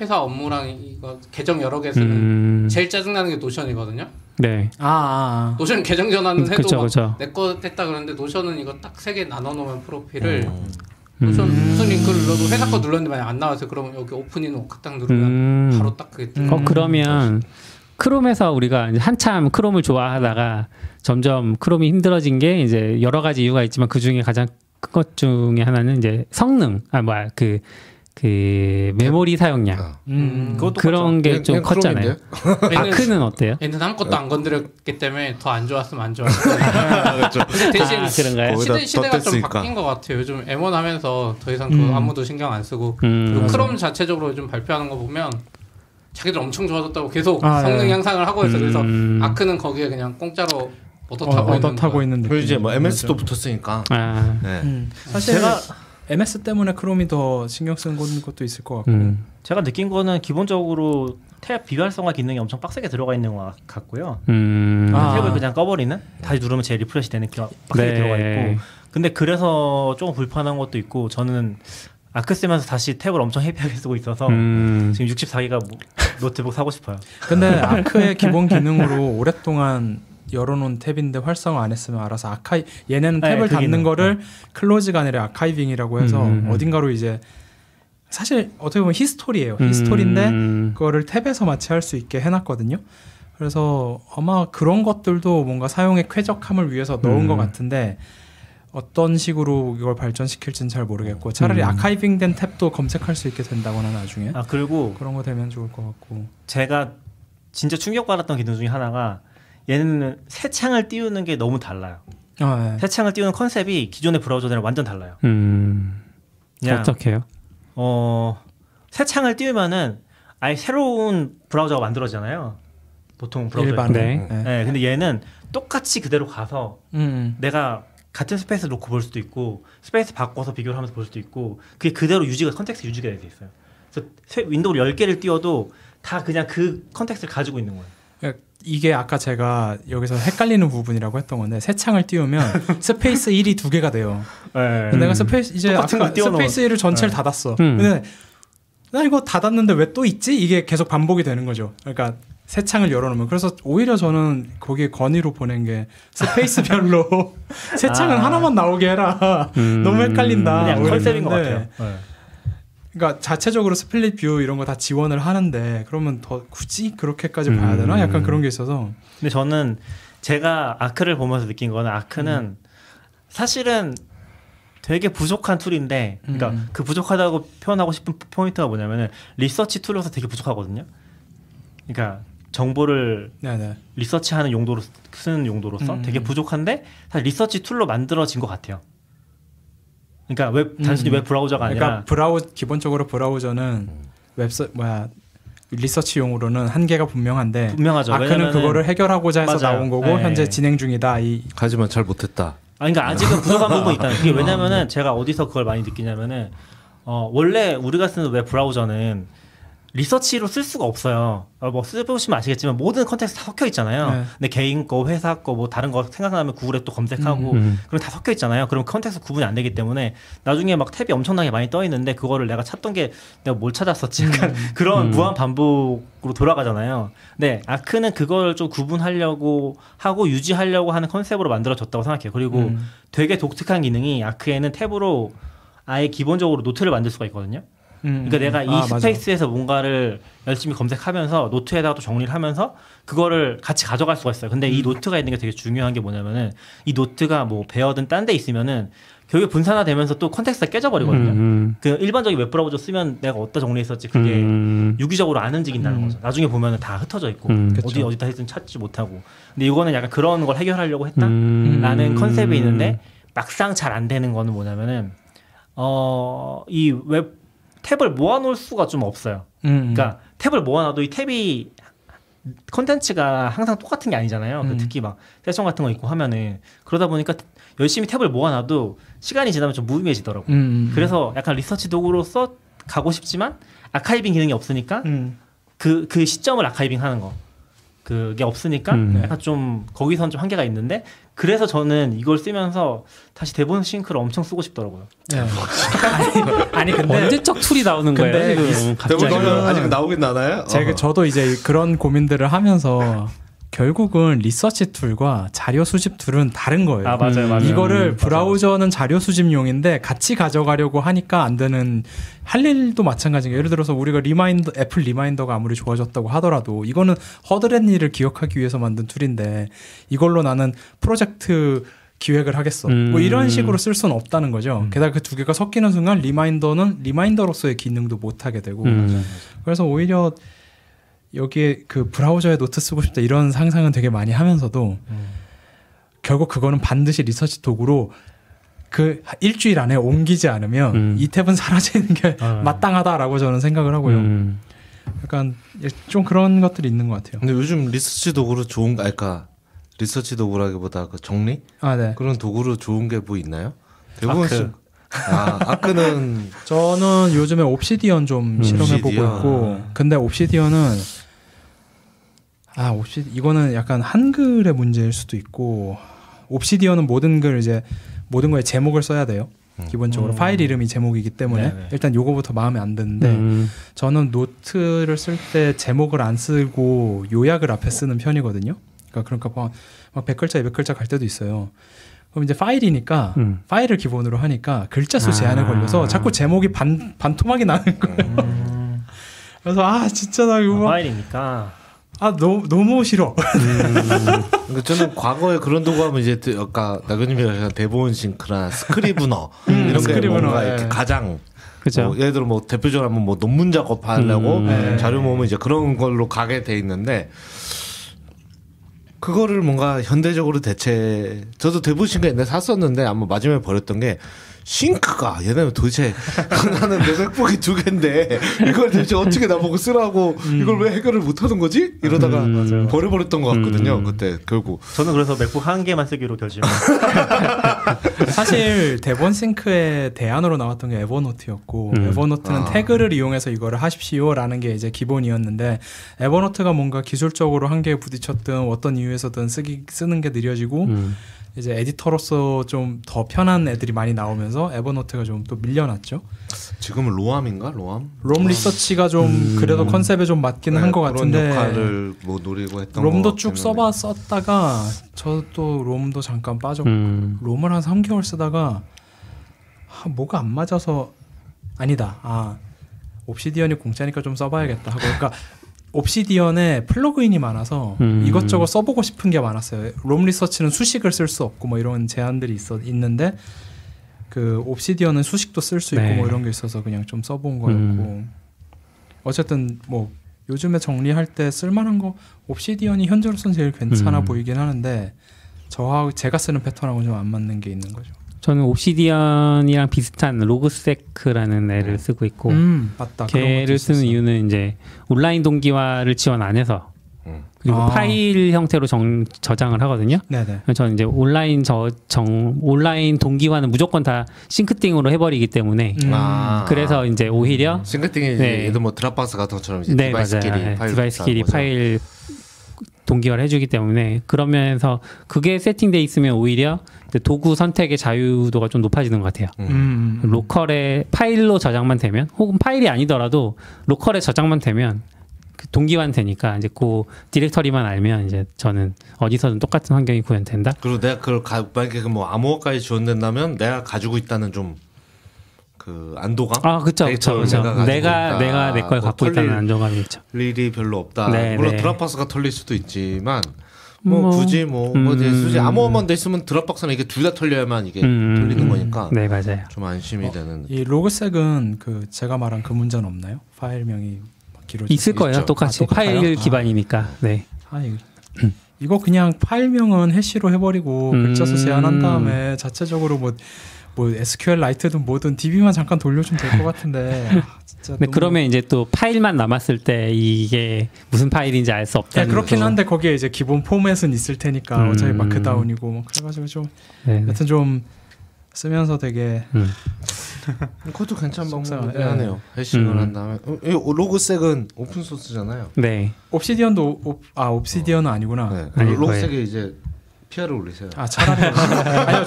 회사 업무랑 이거 계정 여러 개 쓰는 제일 짜증나는 게 노션이거든요. 네. 노션 계정 전환은 해도 내 거 됐다 그러는데 노션은 이거 딱 3개 나눠 놓으면 프로필을 노션 무슨 링크를 눌러도 회사 거 눌렀는데 만약 안 나와서 그러면 여기 오픈인 워크 딱 누르면 바로 딱 그게 뜨는 그러면 크롬에서 우리가 이제 한참 크롬을 좋아하다가 점점 크롬이 힘들어진 게 이제 여러 가지 이유가 있지만 그 중에 가장 큰 것 중에 하나는 이제 성능 그 메모리 사용량 그런 게 좀 컸잖아요. 아크는 어때요? 얘는 아무것도 안 건드렸기 때문에 더 안 좋았으면 안 좋았어요. 대신 그런가요? 시대가 좀 바뀐 것 같아요. 요즘 M1 하면서 더 이상 아무도 신경 안 쓰고 그리고 크롬 자체적으로 좀 발표하는 거 보면 자기들 엄청 좋아졌다고 계속 성능 향상을 하고 있어요. 그래서 아크는 거기에 그냥 공짜로 얻어타고 있는 느낌. 이제 뭐 MS도 붙었으니까. 사실 제가 MS 때문에 크롬이 더 신경 쓰는 것도 있을 것 같고 제가 느낀 거는 기본적으로 탭 비활성화 기능이 엄청 빡세게 들어가 있는 것 같고요. 탭을 그냥 꺼버리는? 다시 누르면 제 리프레시 되는 게 빡세게 들어가 있고 근데 그래서 조금 불편한 것도 있고 저는 아크 쓰면서 다시 탭을 엄청 헤비하게 쓰고 있어서 지금 64기가 노트북 사고 싶어요. 근데 아크의 기본 기능으로 오랫동안 열어놓은 탭인데 활성화 안 했으면 알아서 얘네는 탭을 닫는 거를 클로즈가 아니라 아카이빙이라고 해서 어딘가로 이제 사실 어떻게 보면 히스토리예요. 히스토리인데 그거를 탭에서 마치 할 수 있게 해놨거든요. 그래서 아마 그런 것들도 뭔가 사용의 쾌적함을 위해서 넣은 것 같은데 어떤 식으로 이걸 발전시킬지는 잘 모르겠고 차라리 아카이빙된 탭도 검색할 수 있게 된다거나 나중에 그리고 그런 거 되면 좋을 것 같고. 제가 진짜 충격받았던 기능 중에 하나가 얘는 새 창을 띄우는 게 너무 달라요. 네. 새 창을 띄우는 컨셉이 기존의 브라우저들이랑 완전 달라요. 어떻게요? 새 창을 띄우면은 아예 새로운 브라우저가 만들어지잖아요. 보통 브라우저. 네. 네. 근데 얘는 똑같이 그대로 가서 내가 같은 스페이스 놓고 볼 수도 있고 스페이스 바꿔서 비교를 하면서 볼 수도 있고 그게 그대로 유지가 컨텍스트 유지가 돼 있어요. 그래서 윈도우를 10개를 띄워도 다 그냥 그 컨텍스트를 가지고 있는 거예요. 이게 아까 제가 여기서 헷갈리는 부분이라고 했던 건데 새 창을 띄우면 스페이스 1이 두 개가 돼요. 네. 내가 스페이스 이제 아까 스페이스 1을 전체를 닫았어. 근데 나 이거 닫았는데 왜 또 있지? 이게 계속 반복이 되는 거죠. 그러니까 새 창을 열어놓으면. 그래서 오히려 저는 거기에 건의로 보낸 게 스페이스별로 새 창은 하나만 나오게 해라. 너무 헷갈린다. 그냥 컨셉인 것 같아요. 네. 그러니까 자체적으로 스플릿 뷰 이런 거 다 지원을 하는데 그러면 더 굳이 그렇게까지 봐야 되나? 약간 그런 게 있어서. 근데 저는 제가 아크를 보면서 느낀 거는 아크는 사실은 되게 부족한 툴인데 그러니까 그 부족하다고 표현하고 싶은 포인트가 뭐냐면은 리서치 툴로서 되게 부족하거든요. 그러니까 정보를 네네. 리서치하는 용도로 쓰는 용도로서 되게 부족한데 사실 리서치 툴로 만들어진 것 같아요. 그러니까 단순히 웹 브라우저가 아니라 그러니까 기본적으로 브라우저는 리서치용으로는 한계가 분명한데 분명하죠. 아크는 그거를 해결하고자 해서 맞아요. 나온 거고 네. 현재 진행 중이다. 하지만 잘 못했다. 그러니까 아직은 부족한 부분이 있다. 그게 왜냐면은 제가 어디서 그걸 많이 느끼냐면은 원래 우리가 쓰는 웹 브라우저는 리서치로 쓸 수가 없어요. 뭐 쓰시면 아시겠지만 모든 컨텍스트 다 섞여 있잖아요. 네. 근데 개인 거, 회사 거, 뭐 다른 거 생각나면 구글에 또 검색하고 그럼 다 섞여 있잖아요. 그럼 컨텍스트 구분이 안 되기 때문에 나중에 막 탭이 엄청나게 많이 떠 있는데 그거를 내가 찾던 게 내가 뭘 찾았었지? 약간 그런 무한 반복으로 돌아가잖아요. 근데 아크는 그걸 좀 구분하려고 하고 유지하려고 하는 컨셉으로 만들어졌다고 생각해요. 그리고 되게 독특한 기능이 아크에는 탭으로 아예 기본적으로 노트를 만들 수가 있거든요. 그러니까 내가 이 스페이스에서 맞아. 뭔가를 열심히 검색하면서 노트에다가 또 정리를 하면서 그거를 같이 가져갈 수가 있어요. 근데 이 노트가 있는 게 되게 중요한 게 뭐냐면은 이 노트가 뭐 배어든 딴 데 있으면은 결국에 분산화되면서 또 컨텍스트가 깨져버리거든요. 그 일반적인 웹 브라우저 쓰면 내가 어디다 정리했었지 그게 유기적으로 안 움직인다는 거죠. 나중에 보면은 다 흩어져 있고 어디다 했든 찾지 못하고. 근데 이거는 약간 그런 걸 해결하려고 했다라는 컨셉이 있는데 막상 잘 안 되는 거는 뭐냐면은 이 웹 탭을 모아놓을 수가 좀 없어요. 그러니까 탭을 모아놔도 이 탭이 컨텐츠가 항상 똑같은 게 아니잖아요. 특히 막 세션 같은 거 있고 하면은 그러다 보니까 열심히 탭을 모아놔도 시간이 지나면 좀 무의미해지더라고요. 그래서 약간 리서치 도구로서 가고 싶지만 아카이빙 기능이 없으니까 그 시점을 아카이빙하는 거 그게 없으니까 약간 좀 거기선 좀 한계가 있는데 그래서 저는 이걸 쓰면서 다시 데본 싱크를 엄청 쓰고 싶더라고요. 네. 아니 근데 언제적 툴이 나오는 거예요? 데본 아직 나오긴 않아요? 저도 이제 그런 고민들을 하면서 결국은 리서치 툴과 자료 수집 툴은 다른 거예요. 맞아요. 이거를 브라우저는 자료 수집용인데 같이 가져가려고 하니까 안 되는 할 일도 마찬가지예요. 예를 들어서 우리가 애플 리마인더가 아무리 좋아졌다고 하더라도 이거는 허드렛 일을 기억하기 위해서 만든 툴인데 이걸로 나는 프로젝트 기획을 하겠어. 뭐 이런 식으로 쓸 수는 없다는 거죠. 게다가 그 두 개가 섞이는 순간 리마인더는 리마인더로서의 기능도 못 하게 되고 그래서 오히려 여기에 그 브라우저에 노트 쓰고 싶다 이런 상상은 되게 많이 하면서도 결국 그거는 반드시 리서치 도구로 그 일주일 안에 옮기지 않으면 이 탭은 사라지는 게 마땅하다라고 저는 생각을 하고요. 약간 좀 그런 것들이 있는 것 같아요. 근데 요즘 리서치 도구로 좋은 거 그러니까 리서치 도구라기보다 그 정리? 네. 그런 도구로 좋은 게 뭐 있나요? 대부분 아크는 저는 요즘에 옵시디언 좀 실험해보고 있고 근데 옵시디언은 이거는 약간 한글의 문제일 수도 있고 옵시디언은 모든 거에 제목을 써야 돼요. 기본적으로 파일 이름이 제목이기 때문에 네네. 일단 요거부터 마음에 안 드는데 저는 노트를 쓸 때 제목을 안 쓰고 요약을 앞에 쓰는 편이거든요. 그러니까 막 100글자 200글자 갈 때도 있어요. 그럼 이제 파일이니까 파일을 기본으로 하니까 글자 수 제한에 걸려서 자꾸 제목이 반토막이 나는 거예요. 그래서 진짜 나 이거 파일이니까 아 너무 싫어. 그러니까 저는 과거에 그런 도구 하면 이제 아까 나근님이랑 대본 싱크나 스크리브너 이런 게 뭔가 이렇게 가장 그죠. 뭐 예를 들어 뭐 대표적으로 하면 뭐 논문 작업하려고 자료 모으면 이제 그런 걸로 가게 돼 있는데 그거를 뭔가 현대적으로 대체. 저도 대본 싱크 옛날에 샀었는데 아마 마지막에 버렸던 게. 싱크가 얘네는 도대체 나는 내 맥북이 두 개인데 이걸 도대체 어떻게 나보고 쓰라고 이걸 왜 해결을 못하는 거지? 이러다가 버려버렸던 것 같거든요. 그때 결국 저는 그래서 맥북 한 개만 쓰기로 결심했어요. 사실 대본 싱크의 대안으로 나왔던 게 에버노트였고 에버노트는 태그를 이용해서 이거를 하십시오라는 게 이제 기본이었는데 에버노트가 뭔가 기술적으로 한계에 부딪혔든 어떤 이유에서든 쓰는 게 느려지고 이제 에디터로서 좀 더 편한 애들이 많이 나오면서 에버노트가 좀 또 밀려났죠. 지금은 로암인가? 롬 리서치가 좀 그래도 컨셉에 좀 맞기는 한 것 같은데 그런 역할을 뭐 노리고 했던 롬도 쭉 썼다가 저도 롬도 잠깐 빠졌고 롬을 한 3개월 쓰다가 뭐가 안 맞아서 아니다. 옵시디언이 공짜니까 좀 써봐야겠다 하고 그러니까 옵시디언에 플러그인이 많아서 이것저것 써보고 싶은 게 많았어요. 롬 리서치는 수식을 쓸 수 없고 뭐 이런 제한들이 있는데 그 옵시디언은 수식도 쓸 수 있고 뭐 이런 게 있어서 그냥 좀 써본 거였고 어쨌든 뭐 요즘에 정리할 때 쓸만한 거 옵시디언이 현재로서는 제일 괜찮아 보이긴 하는데 제가 쓰는 패턴하고 좀 안 맞는 게 있는 거죠. 저는 옵시디언이랑 비슷한 로그세크라는 애를 쓰고 있고 맞다. 걔를 쓰는 이유는 이제 온라인 동기화를 지원 안 해서 그리고 파일 형태로 저장을 하거든요. 네네. 저는 이제 온라인 동기화는 무조건 다 싱크팅으로 해버리기 때문에 그래서 이제 오히려 싱크팅이 예를 들어 드랍박스 같은 것처럼 이제 디바이스끼리 파일 동기화를 해주기 때문에 그러면서 그게 세팅돼 있으면 오히려 도구 선택의 자유도가 좀 높아지는 것 같아요. 로컬에 파일로 저장만 되면 혹은 파일이 아니더라도 로컬에 저장만 되면 동기화는 되니까 이제 그 디렉터리만 알면 이제 저는 어디서든 똑같은 환경이 구현된다. 그리고 내가 그걸 만약에 뭐 암호화까지 지원된다면 내가 가지고 있다는 좀 그 안도감? 그쵸. 내가 내 걸 갖고 있다는 안정감이 있죠. 일이 별로 없다. 네, 물론 드랍박스가 털릴 수도 있지만 뭐 굳이 뭐지 암호화만 돼 있으면 드랍박스는 이게 둘 다 털려야만 이게 털리는 거니까. 네 맞아요. 좀 안심이 되는. 이 로그색은 그 제가 말한 그 문제는 없나요? 파일명이 길어지고 있을 거예요. 있죠. 똑같이 파일 기반이니까. 네. 이거 그냥 파일명은 해시로 해버리고 글자 수 제한한 다음에 자체적으로 뭐 SQLite든 뭐든 DB만 잠깐 돌려주면 될 것 같은데. 진짜 근데 그러면 이제 또 파일만 남았을 때 이게 무슨 파일인지 알 수 없다. 네, 그렇긴 한데 거기에 이제 기본 포맷은 있을 테니까 어차피 마크다운이고 막 그래가지고 좀 여튼 좀 쓰면서 되게. 그것도 괜찮은 방법이긴 하네요. 해시를 한 다음에 로그색은 오픈 소스잖아요. 네. 옵시디언도 옵시디언은 아니구나. 네. 로그색이 이제. PR을 올리세요. 차라리 아니요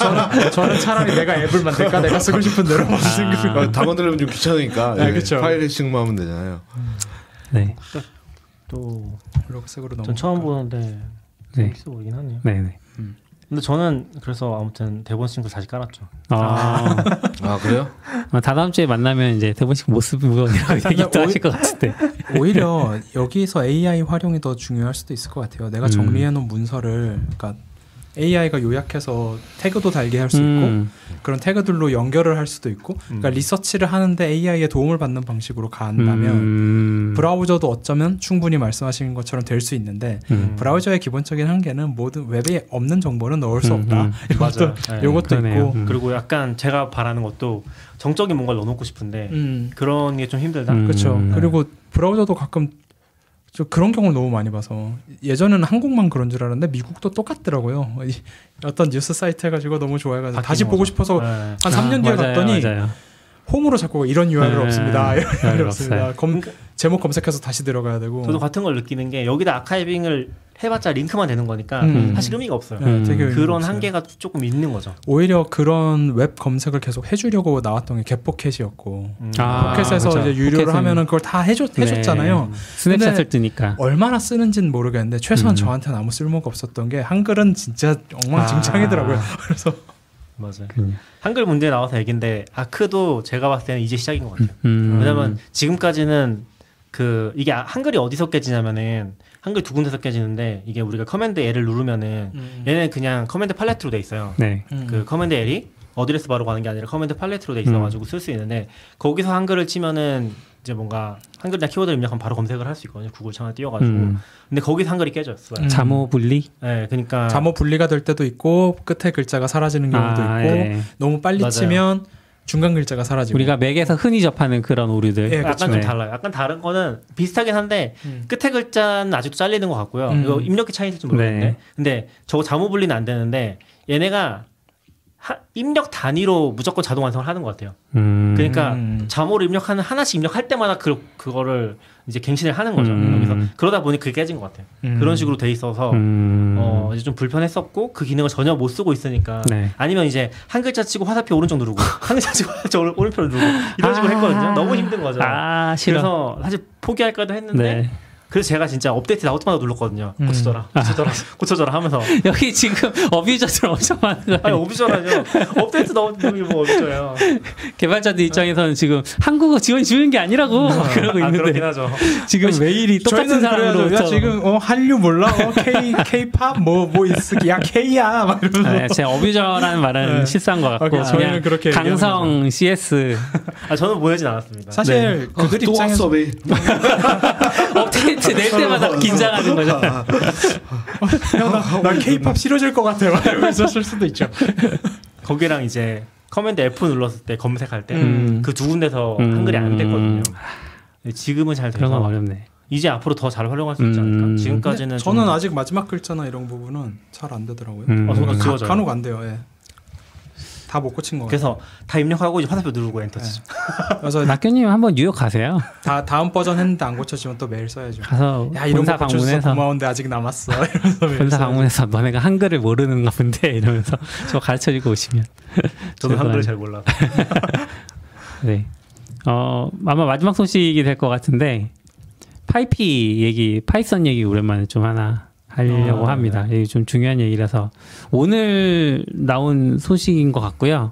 저는 차라리 내가 앱을 만들까 내가 쓰고 싶은 대로 만드는 담아들려면 좀 귀찮으니까 네, 예, 파일 해싱만 하면 되잖아요. 네. 또 로그색으로 넘어. 전 처음 보는데 재밌어 보이긴 하네요. 네네. 근데 저는 그래서 아무튼 대본 싱크 다시 깔았죠. 그래요? 다다음 주에 만나면 이제 대본 싱크 못 쓰는 무언이라고 얘기도 하실 것 같은데 오히려 여기서 AI 활용이 더 중요할 수도 있을 것 같아요. 내가 정리해놓은 문서를 그러니까 AI가 요약해서 태그도 달게 할 수 있고 그런 태그들로 연결을 할 수도 있고 그러니까 리서치를 하는데 AI의 도움을 받는 방식으로 간다면 브라우저도 어쩌면 충분히 말씀하신 것처럼 될 수 있는데 브라우저의 기본적인 한계는 모든 웹에 없는 정보는 넣을 수 없다. 이것도 있고 그리고 약간 제가 바라는 것도 정적인 뭔가를 넣어놓고 싶은데 그런 게 좀 힘들다. 그렇죠. 그리고 브라우저도 가끔 저 그런 경우를 너무 많이 봐서 예전에는 한국만 그런 줄 알았는데 미국도 똑같더라고요. 어떤 뉴스 사이트 해가지고 너무 좋아해가지고 다시 보고 싶어서 한 3년 뒤에 갔더니 홈으로 자꾸 이런 URL 없습니다. 이런 URL 없습니다. 제목 검색해서 다시 들어가야 되고 저도 같은 걸 느끼는 게 여기다 아카이빙을 해봤자 링크만 되는 거니까 사실 의미가 없어요. 되게 그런 한계가 조금 있는 거죠. 오히려 그런 웹 검색을 계속 해주려고 나왔던 게 겟포켓이었고 포켓에서 이제 유료로 하면은 그걸 다 해줬잖아요. 스냅챗을 뜨니까 얼마나 쓰는지는 모르겠는데 최소한 저한테는 아무 쓸모가 없었던 게 한글은 진짜 엉망진창이더라고요. 그래서 맞아요. 한글 문제 나와서 얘기인데 아크도 제가 봤을 때는 이제 시작인 것 같아요. 왜냐면 지금까지는 그 이게 한글이 어디서 깨지냐면은 한글 두 군데서 깨지는데 이게 우리가 커맨드 L을 누르면은 얘는 그냥 커맨드 팔레트로 돼 있어요. 네. 그 커맨드 L이 어드레스 바로 가는 게 아니라 커맨드 팔레트로 돼 있어가지고 쓸 수 있는데 거기서 한글을 치면은 이제 뭔가 한글이나 키워드를 입력하면 바로 검색을 할 수 있거든요. 구글 창에 띄워가지고. 근데 거기서 한글이 깨졌어요. 자모 분리? 네, 그러니까 자모 분리가 될 때도 있고 끝에 글자가 사라지는 경우도 있고 예. 너무 빨리 맞아요. 치면 중간 글자가 사라지고 우리가 맥에서 흔히 접하는 그런 오류들 예, 약간 좀 네. 달라요. 약간 다른 거는 비슷하긴 한데 끝에 글자는 아직도 잘리는 것 같고요. 이거 입력이 차이 있을지 모르겠는데 네. 근데 저거 자모 분리는 안 되는데 얘네가 입력 단위로 무조건 자동 완성을 하는 것 같아요. 그러니까 자모를 입력하는 하나씩 입력할 때마다 그거를 이제 갱신을 하는 거죠. 그래서 그러다 보니 그게 깨진 것 같아요. 그런 식으로 돼 있어서 이제 좀 불편했었고 그 기능을 전혀 못 쓰고 있으니까 네. 아니면 이제 한 글자 치고 화살표 오른쪽 누르고 한 글자 치고 화살표 오른편을 누르고 이런 식으로 했거든요. 너무 힘든 거죠. 아, 싫어. 그래서 사실 포기할까도 했는데 네. 그래서 제가 진짜 업데이트 나올 때마다 눌렀거든요. 고쳐줘라 하면서 여기 지금 어뷰저들 엄청 많은 거예요. 아니 어뷰저라뇨. 업데이트 나오는 게 뭐 어뷰저예요. 개발자들 입장에서는 지금 한국어 지원 주는 게 아니라고 그러고 있는데 그렇긴 하죠. 지금 메일이 똑같은 사람으로 야 지금 한류 몰라? K-팝 뭐 있으기 야 K야 막 이러면서 아, 제가 어뷰저라는 말은 네. 실수한 것 같고 저희는 그렇게 강성 CS 아 저는 보여진 않았습니다. 사실 네. 그들 입장에서 업데이트 낼 때마다 긴장하는 거죠. 나 K-팝 싫어질 것 같아. 이러면서 쓸 수도 있죠. 거기랑 이제 커맨드 F 눌렀을 때 검색할 때 그 두 군데서 한글이 안 됐거든요. 지금은 잘 돼서 그런 건 어렵네. 이제 앞으로 더 잘 활용할 수 있지 않을까. 지금까지는 저는 아직 마지막 글자나 이런 부분은 잘 안 되더라고요. 간혹 안 돼요. 예. 다 못 고친 거예요. 그래서 다 입력하고 이제 화살표 누르고 엔터 치죠. 네. 그래서 낙교님 한번 뉴욕 가세요. 다음 버전 했는데 안 고쳐지면 또 메일 써야죠. 가서 야, 이런 본사 방문해서 고마운데 아직 남았어. 이러면서 본사 방문해서 너네가 한글을 모르는가 본데 이러면서 저 가르쳐주고 오시면. 저도 한글을 잘 몰라. 네. 아마 마지막 소식이 될 것 같은데 파이썬 얘기 오랜만에 좀 하나. 하려고 합니다. 이게 좀 중요한 얘기라서 오늘 나온 소식인 것 같고요.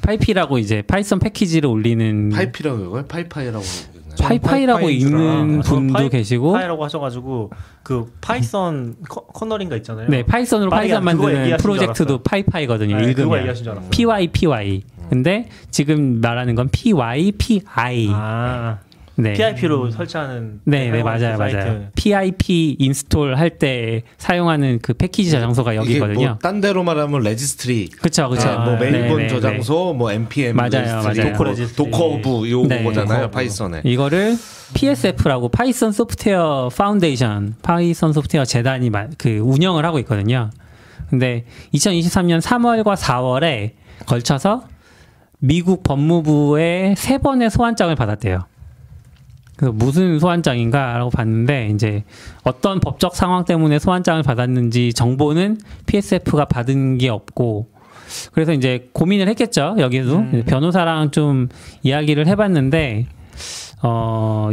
파이피라고 이제 파이썬 패키지를 올리는 파이피라고 이거요? 파이파이라고 파이파이라고 읽는 분도 계시고 파이라고 하셔가지고 그 파이썬 커널인가 있잖아요. 네, 파이썬으로 파이썬 만드는 프로젝트도 파이파이거든요. 네, 읽으면 PYPY. 근데 지금 말하는 건 PYPI. 아. 네. PIP로 설치하는 네 맞아요. PIP 인스톨 할 때 사용하는 그 패키지 저장소가 여기거든요. 이게 뭐 딴 데로 말하면 레지스트리. 그렇죠. 뭐 메일본 저장소, 뭐 npm 레지스트리, 도커부 요 거잖아요. 파이썬에. 이거를 PSF라고 파이썬 소프트웨어 파운데이션, 파이썬 소프트웨어 재단이 그 운영을 하고 있거든요. 근데 2023년 3월과 4월에 걸쳐서 미국 법무부의 3번의 소환장을 받았대요. 그래서 무슨 소환장인가라고 봤는데 이제 어떤 법적 상황 때문에 소환장을 받았는지 정보는 PSF가 받은 게 없고 그래서 이제 고민을 했겠죠. 여기도 변호사랑 좀 이야기를 해봤는데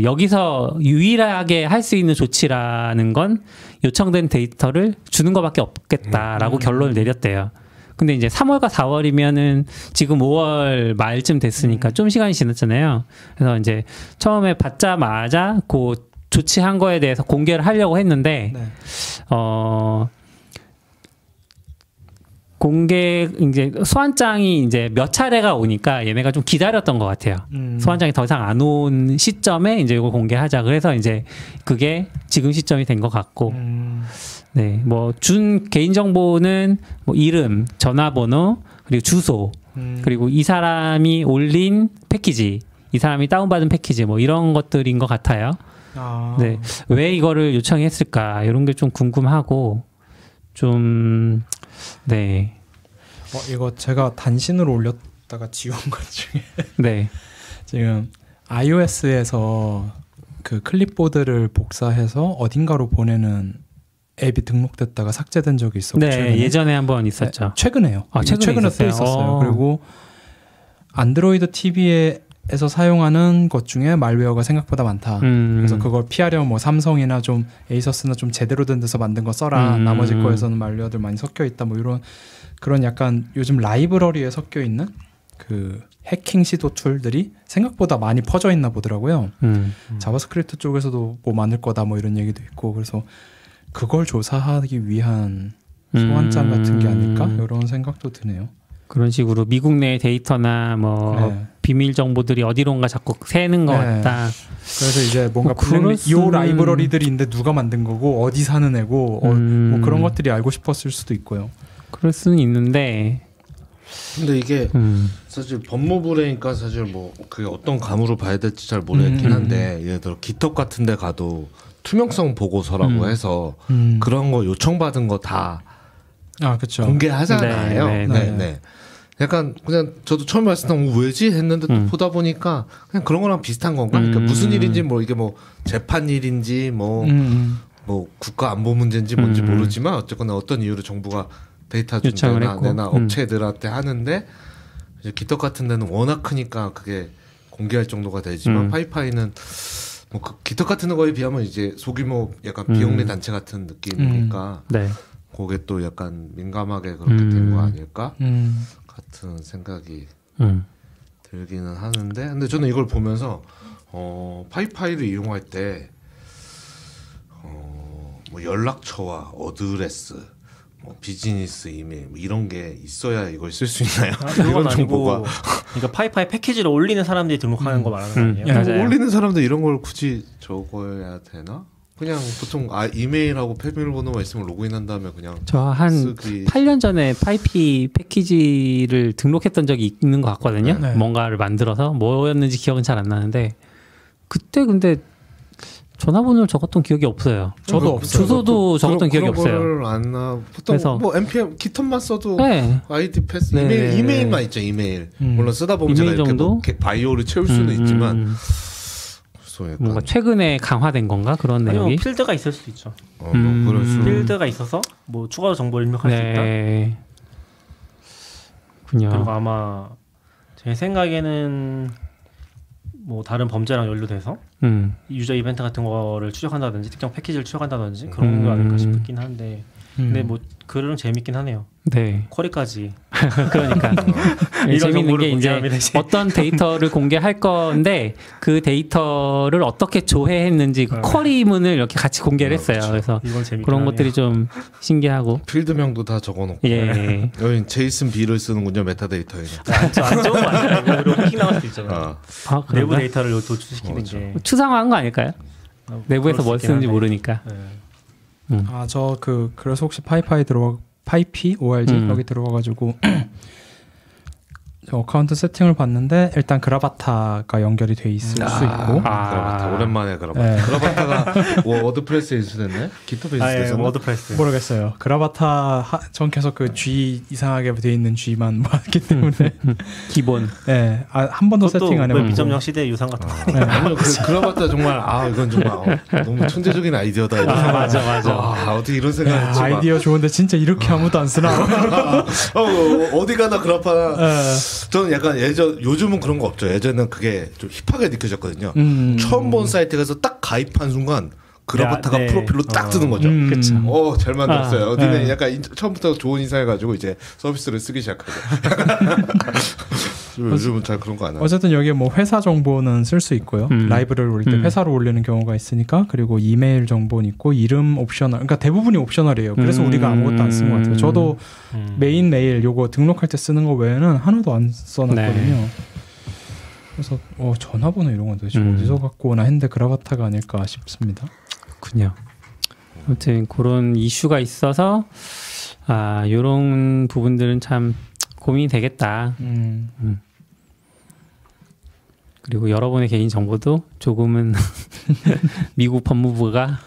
여기서 유일하게 할 수 있는 조치라는 건 요청된 데이터를 주는 것밖에 없겠다라고 결론을 내렸대요. 근데 이제 3월과 4월이면은 지금 5월 말쯤 됐으니까 좀 시간이 지났잖아요. 그래서 이제 처음에 받자마자 그 조치한 거에 대해서 공개를 하려고 했는데, 네. 이제 소환장이 이제 몇 차례가 오니까 얘네가 좀 기다렸던 것 같아요. 소환장이 더 이상 안 온 시점에 이제 이걸 공개하자. 그래서 이제 그게 지금 시점이 된 것 같고, 네, 뭐 준 개인정보는 뭐 이름, 전화번호, 그리고 주소, 그리고 이 사람이 올린 패키지, 이 사람이 다운받은 패키지 뭐 이런 것들인 것 같아요. 아. 네, 왜 이거를 요청했을까 이런 게 좀 궁금하고 좀 네. 이거 제가 단신으로 올렸다가 지운 것 중에 네 지금 iOS에서 그 클립보드를 복사해서 어딘가로 보내는 앱이 등록됐다가 삭제된 적이 있었고 네, 최근에. 예전에 한번 있었죠. 네, 최근에요. 아, 최근에 또 있었어요. 그리고 안드로이드 TV에서 사용하는 것 중에 말웨어가 생각보다 많다. 그래서 그걸 피하려 뭐 삼성이나 좀 에이서스나 좀 제대로 된 데서 만든 거 써라. 나머지 거에서는 말웨어들 많이 섞여 있다. 뭐 이런 그런 약간 요즘 라이브러리에 섞여 있는 그 해킹 시도 툴들이 생각보다 많이 퍼져 있나 보더라고요. 자바스크립트 쪽에서도 뭐 많을 거다 뭐 이런 얘기도 있고, 그래서 그걸 조사하기 위한 소환장 같은 게 아닐까 이런 생각도 드네요. 그런 식으로 미국 내 데이터나 뭐 네. 비밀 정보들이 어디론가 자꾸 새는 것 네. 같다. 그래서 이제 뭔가 요 라이브러리들이 있는데 누가 만든 거고 어디 사는 애고 뭐 그런 것들이 알고 싶었을 수도 있고요. 그럴 수는 있는데 근데 이게 사실 법무부래니까 사실 뭐 그게 어떤 감으로 봐야 될지 잘 모르겠긴 한데 예를 들어 깃허브 같은 데 가도 투명성 보고서라고 해서 그런 거 요청받은 거 다 그렇죠. 공개하잖아요. 네. 약간 그냥 저도 처음 봤을 때 왜지 했는데 또 보다 보니까 그냥 그런 거랑 비슷한 건가? 그러니까 무슨 일인지 뭐 이게 뭐 재판 일인지 뭐 국가 안보 문제인지 뭔지 모르지만 어쨌거나 어떤 이유로 정부가 데이터 준비나 업체들한테 하는데 이제 깃허브 같은 데는 워낙 크니까 그게 공개할 정도가 되지만 파이파이는 뭐 그 깃허브 같은 거에 비하면 이제 소규모 약간 비영리 단체 같은 느낌이니까 네. 그게 또 약간 민감하게 그렇게 된 거 아닐까 같은 생각이 들기는 하는데 근데 저는 이걸 보면서 파이파이를 이용할 때 뭐 연락처와 어드레스 뭐 비즈니스 이메일 뭐 이런 게 있어야 이걸 쓸 수 있나요? 이런 정보가 그러니까 파이파이 패키지를 올리는 사람들이 등록하는 거 말하는 거 아니에요? 맞아요. 올리는 사람들 이런 걸 굳이 적어야 되나? 그냥 보통 이메일하고 비밀번호만 있으면 로그인한 다음에 그냥 저 한 8년 전에 파이피 패키지를 등록했던 적이 있는 것 같거든요. 네. 뭔가를 만들어서 뭐였는지 기억은 잘 안 나는데 그때 근데 전화번호를 적었던 기억이 없어요. 저도 없어요. 주소도 적었던 기억이 없어요. 그래서 뭐 npm 깃허브만 써도 네. 아이디 패스 이메일만 있죠. 이메일 물론 쓰다 보면 이메일 제가 정도? 이렇게 바이오를 채울 수는 있지만. 뭔가 최근에 강화된 건가 그런 내용이? 아니면 필드가 있을 수도 있죠. 필드가 있어서 뭐 추가로 정보를 입력할 네. 수 있다. 그리고 아마 제 생각에는 뭐 다른 범죄랑 연루돼서 유저 이벤트 같은 거를 추적한다든지 특정 패키지를 추적한다든지 그런 거 아닐까 싶긴 한데 근데 뭐 그런 재밌긴 하네요. 네. 쿼리까지. 그러니까 재밌는 게 이제 어떤 데이터를 공개할 건데 그 데이터를 어떻게 조회했는지 그 쿼리문을 이렇게 같이 공개를 했어요. 그래서 그런 것들이 좀 신기하고. 필드명도 다 적어놓고. 예. 여기 제이슨 B를 쓰는군요 메타데이터에. 안 좋은 거 아니야? 이거 해킹 나올 수도 있잖아요. 내부 데이터를 도출시키는 게. 추상화한 거 아닐까요? 내부에서 뭘 쓰는지 모르니까. 저 그래서 혹시 파이피 ORG 여기 들어와가지고 어카운트 세팅을 봤는데 일단 그라바타가 연결이 돼 있을 수 있고 그라바타 오랜만에 그라바타 네. 그라바타가 워드프레스에 인수됐네? 깃허브에 인수됐어? 워드프레스 모르겠어요. 그라바타 전 계속 그 G 이상하게 돼 있는 G만 봤기 때문에 기본 네, 한 번도 세팅 안 해봤고 2.0 시대의 유산 같은 거 네. 그라바타 정말 이건 정말 너무 천재적인 아이디어다 이런 맞아 어떻게 이런 생각을 했지 아이디어 좋은데 진짜 이렇게 아무도 안 쓰나 어디 가나 그라바타 저는 약간 요즘은 그런 거 없죠. 예전에는 그게 좀 힙하게 느껴졌거든요. 처음 본 사이트에서 딱 가입한 순간 그라바타가 네. 프로필로 딱 뜨는 거죠. 잘 만들었어요. 어디는 약간 처음부터 좋은 인상해가지고 이제 서비스를 쓰기 시작하죠. 요즘은 잘 그런 거 안 해요. 어쨌든 여기에 뭐 회사 정보는 쓸 수 있고요. 라이브를 올릴 때 회사로 올리는 경우가 있으니까 그리고 이메일 정보는 있고 이름 옵셔널. 그러니까 대부분이 옵셔널이에요. 그래서 우리가 아무것도 안 쓴 것 같아요. 저도 메인 메일 요거 등록할 때 쓰는 거 외에는 하나도 안 써놨거든요. 네. 그래서 전화번호 이런 건 도대체 어디서 갖고 오나 했는데 그라바타가 아닐까 싶습니다. 그냥 아무튼 그런 이슈가 있어서 이런 부분들은 참 고민이 되겠다. 그리고 여러분의 개인 정보도 조금은 미국 법무부가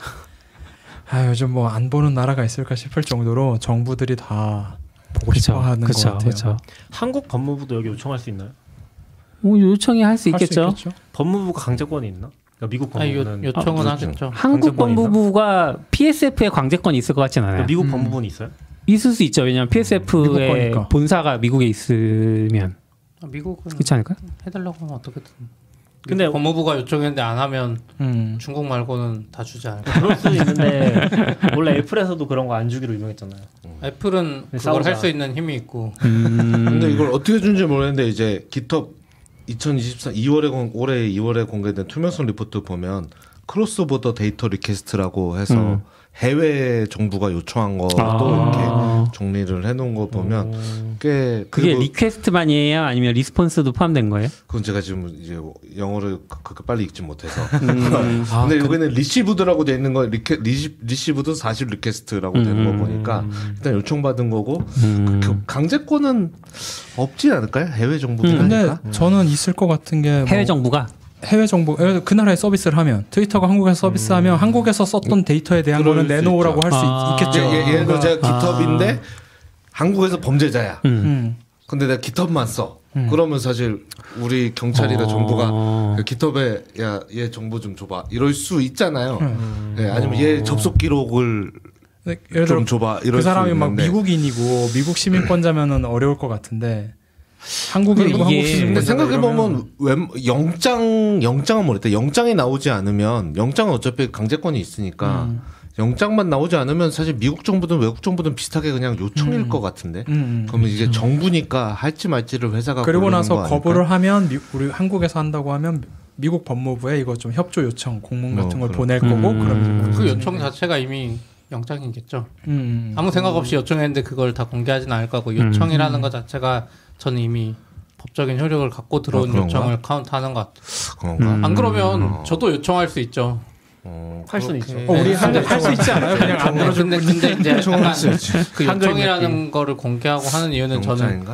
요즘 뭐 안 보는 나라가 있을까 싶을 정도로 정부들이 다 보고 싶어하는 것 같아요. 한국 법무부도 여기 요청할 수 있나요? 요청이 할 수 있겠죠. 법무부가 강제권이 있나? 미국 법무부는 요청은 하겠죠. 한국 법무부가 PSF에 강제권이 있을 것 같진 않아요. 미국 법무부는 있어요? 있을 수 있죠. 왜냐하면 PSF의 본사가 미국에 있으면 미국은 그렇지 않을까요? 해달라고 하면 어떻게든 근데 법무부가 요청했는데 안 하면 중국 말고는 다 주지 않을까. 그럴 수 있는데 원래 애플에서도 그런 거 안 주기로 유명했잖아요. 애플은 그걸 할 수 있는 힘이 있고. 근데 이걸 어떻게 준지 모르겠는데 이제 GitHub 2023 올해 2월에 공개된 투명성 리포트 보면 크로스보더 데이터 리퀘스트라고 해서 해외 정부가 요청한 것도 이렇게 정리를 해놓은 거 보면 꽤 그게 리퀘스트만이에요? 아니면 리스폰스도 포함된 거예요? 그건 제가 지금 이제 영어를 그렇게 빨리 읽지 못해서 근데 여기는 리시브드라고 돼 있는 거 리시브드 40 리퀘스트라고 되는 거 보니까 일단 요청받은 거고 강제권은 없지 않을까요? 해외 정부긴 하니까. 근데 저는 있을 것 같은 게 해외 정부가? 해외 정보, 그 나라에 서비스를 하면 트위터가 한국에서 서비스하면 한국에서 썼던 데이터에 대한 거는 내놓으라고 할 수 있겠죠. 예를 들어 제가 깃허브인데 한국에서 범죄자야. 근데 내가 깃허브만 써. 그러면 사실 우리 경찰이나 정부가 깃허브에 야, 얘 정보 좀 줘봐. 이럴 수 있잖아요. 예, 아니면 얘 접속 기록을 예를 들어 좀 줘봐. 이럴 그 사람이 막 미국인이고 미국 시민권자면은 어려울 것 같은데. 한국인이고 한국 시민인데 생각해보면 영장은 모르겠다. 영장이 나오지 않으면 영장은 어차피 강제권이 있으니까 영장만 나오지 않으면 사실 미국 정부든 외국 정부든 비슷하게 그냥 요청일 것 같은데 그러면 이제 정부니까 할지 말지를 회사가 그리고 나서 거부를 하면 우리 한국에서 한다고 하면 미국 법무부에 이거 좀 협조 요청 공문 같은 걸 보낼 거고 그럼 그 요청 자체가 이미 영장이겠죠. 아무 생각 없이 요청했는데 그걸 다 공개하진 않을 거고 요청이라는 것 자체가 저는 이미 법적인 효력을 갖고 들어온 요청을 카운트하는 것 같아요. 안 그러면 저도 요청할 수 있죠. 할 수는 있죠. 우리 한글 할 수 있지 않아요? 그냥 안 들어주는데 근데 이제 약간 그 요청이라는 거를 공개하고 하는 이유는 저는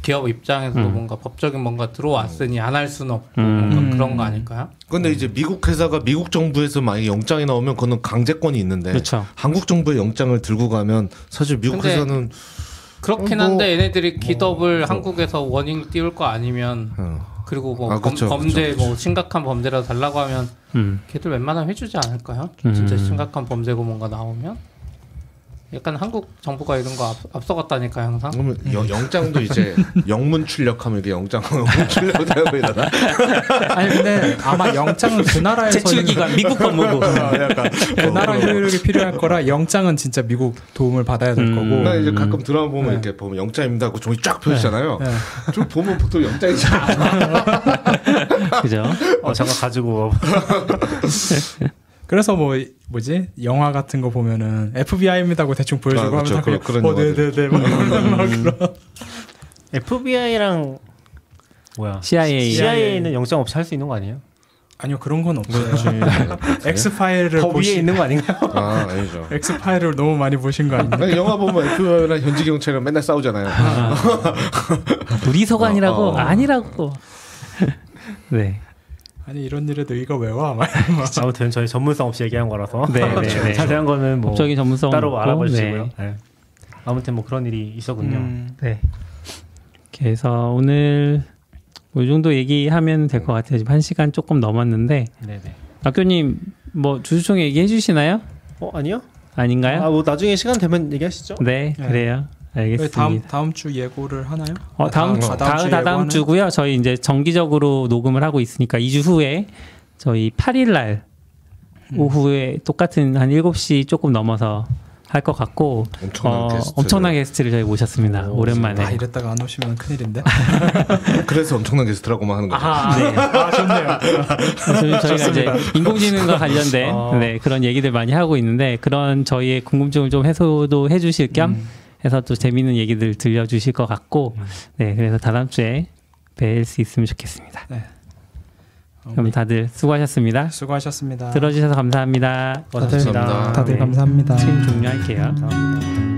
기업 입장에서도 뭔가 법적인 뭔가 들어왔으니 안 할 수는 없고 뭔가 그런 거 아닐까요? 근데 이제 미국 회사가 미국 정부에서 만약에 영장이 나오면 그거는 강제권이 있는데 그쵸. 한국 정부의 영장을 들고 가면 사실 미국 회사는 그렇긴 한데 얘네들이 기덥을 한국에서 워닝 띄울 거 아니면 그리고 뭐 그쵸, 범죄 그쵸. 뭐 심각한 범죄라도 달라고 하면 걔들 웬만하면 해주지 않을까요? 진짜 심각한 범죄고 뭔가 나오면 약간 한국 정부가 이런 거 앞서갔다니까요 항상. 그러면 영장도 이제 영문 출력하면 이게 영장으로 출력되고 이러나? 아니 근데 아마 영장은 그 나라에서 제출기간 미국 법무부 그 나라 효력이 필요할 거라 영장은 진짜 미국 도움을 받아야 될 거고. 나 이제 가끔 드라마 보면 이렇게 보면 영장입니다 하고 종이 쫙 펴지잖아요. 좀 보면 보통 영장이잖아. 그죠? 잠깐 가지고. 그래서 뭐지 영화 같은 거 보면은 FBI입니다고 대충 보여주고 그렇죠. 하면 다 그냥 네네네 막 그런 FBI랑 뭐야 CIA는 영장 없이 할 수 있는 거 아니에요? 아니요 그런 건 없어요. X 파일을 더 위에 있는 거 아닌가요? 아 아니죠. X 파일을 너무 많이 보신 거 아닌가요? 영화 보면 FBI랑 현지 경찰이랑 맨날 싸우잖아요. 둘이서가 아니라고 아니라고. 네. 아니 이런 일에도 이거 왜 와? 아무튼 저희 전문성 없이 얘기한 거라서 자세한 거는 뭐 법적인 전문성 따로 없고, 알아보시고요. 네. 아무튼 뭐 그런 일이 있었군요. 네. 그래서 오늘 뭐 이 정도 얘기하면 될 것 같아요. 지금 1시간 조금 넘었는데 학교님 뭐 주주총회 얘기해 주시나요? 아니요? 아닌가요? 뭐 나중에 시간 되면 얘기하시죠. 네. 그래요. 알겠습니다. 다음 주 예고를 하나요? 다음 주고요. 저희 이제 정기적으로 녹음을 하고 있으니까 2주 후에 저희 8일 날 오후에 똑같은 한 7시 조금 넘어서 할 것 같고 엄청난 게스트를 저희 모셨습니다. 오랜만에. 이랬다가 안 오시면 큰일인데. 그래서 엄청난 게스트라고만 하는 거죠. 네. 좋네요. 저희가 이제 인공지능과 관련된 그런 얘기들 많이 하고 있는데 그런 저희의 궁금증을 좀 해소도 해주실 겸 해서 또 재미있는 얘기들 들려주실 것 같고 그래서 다음 주에 뵐 수 있으면 좋겠습니다. 그럼 다들 수고하셨습니다. 들어주셔서 감사합니다. 다들 감사합니다. 지금 종료할게요. 감사합니다.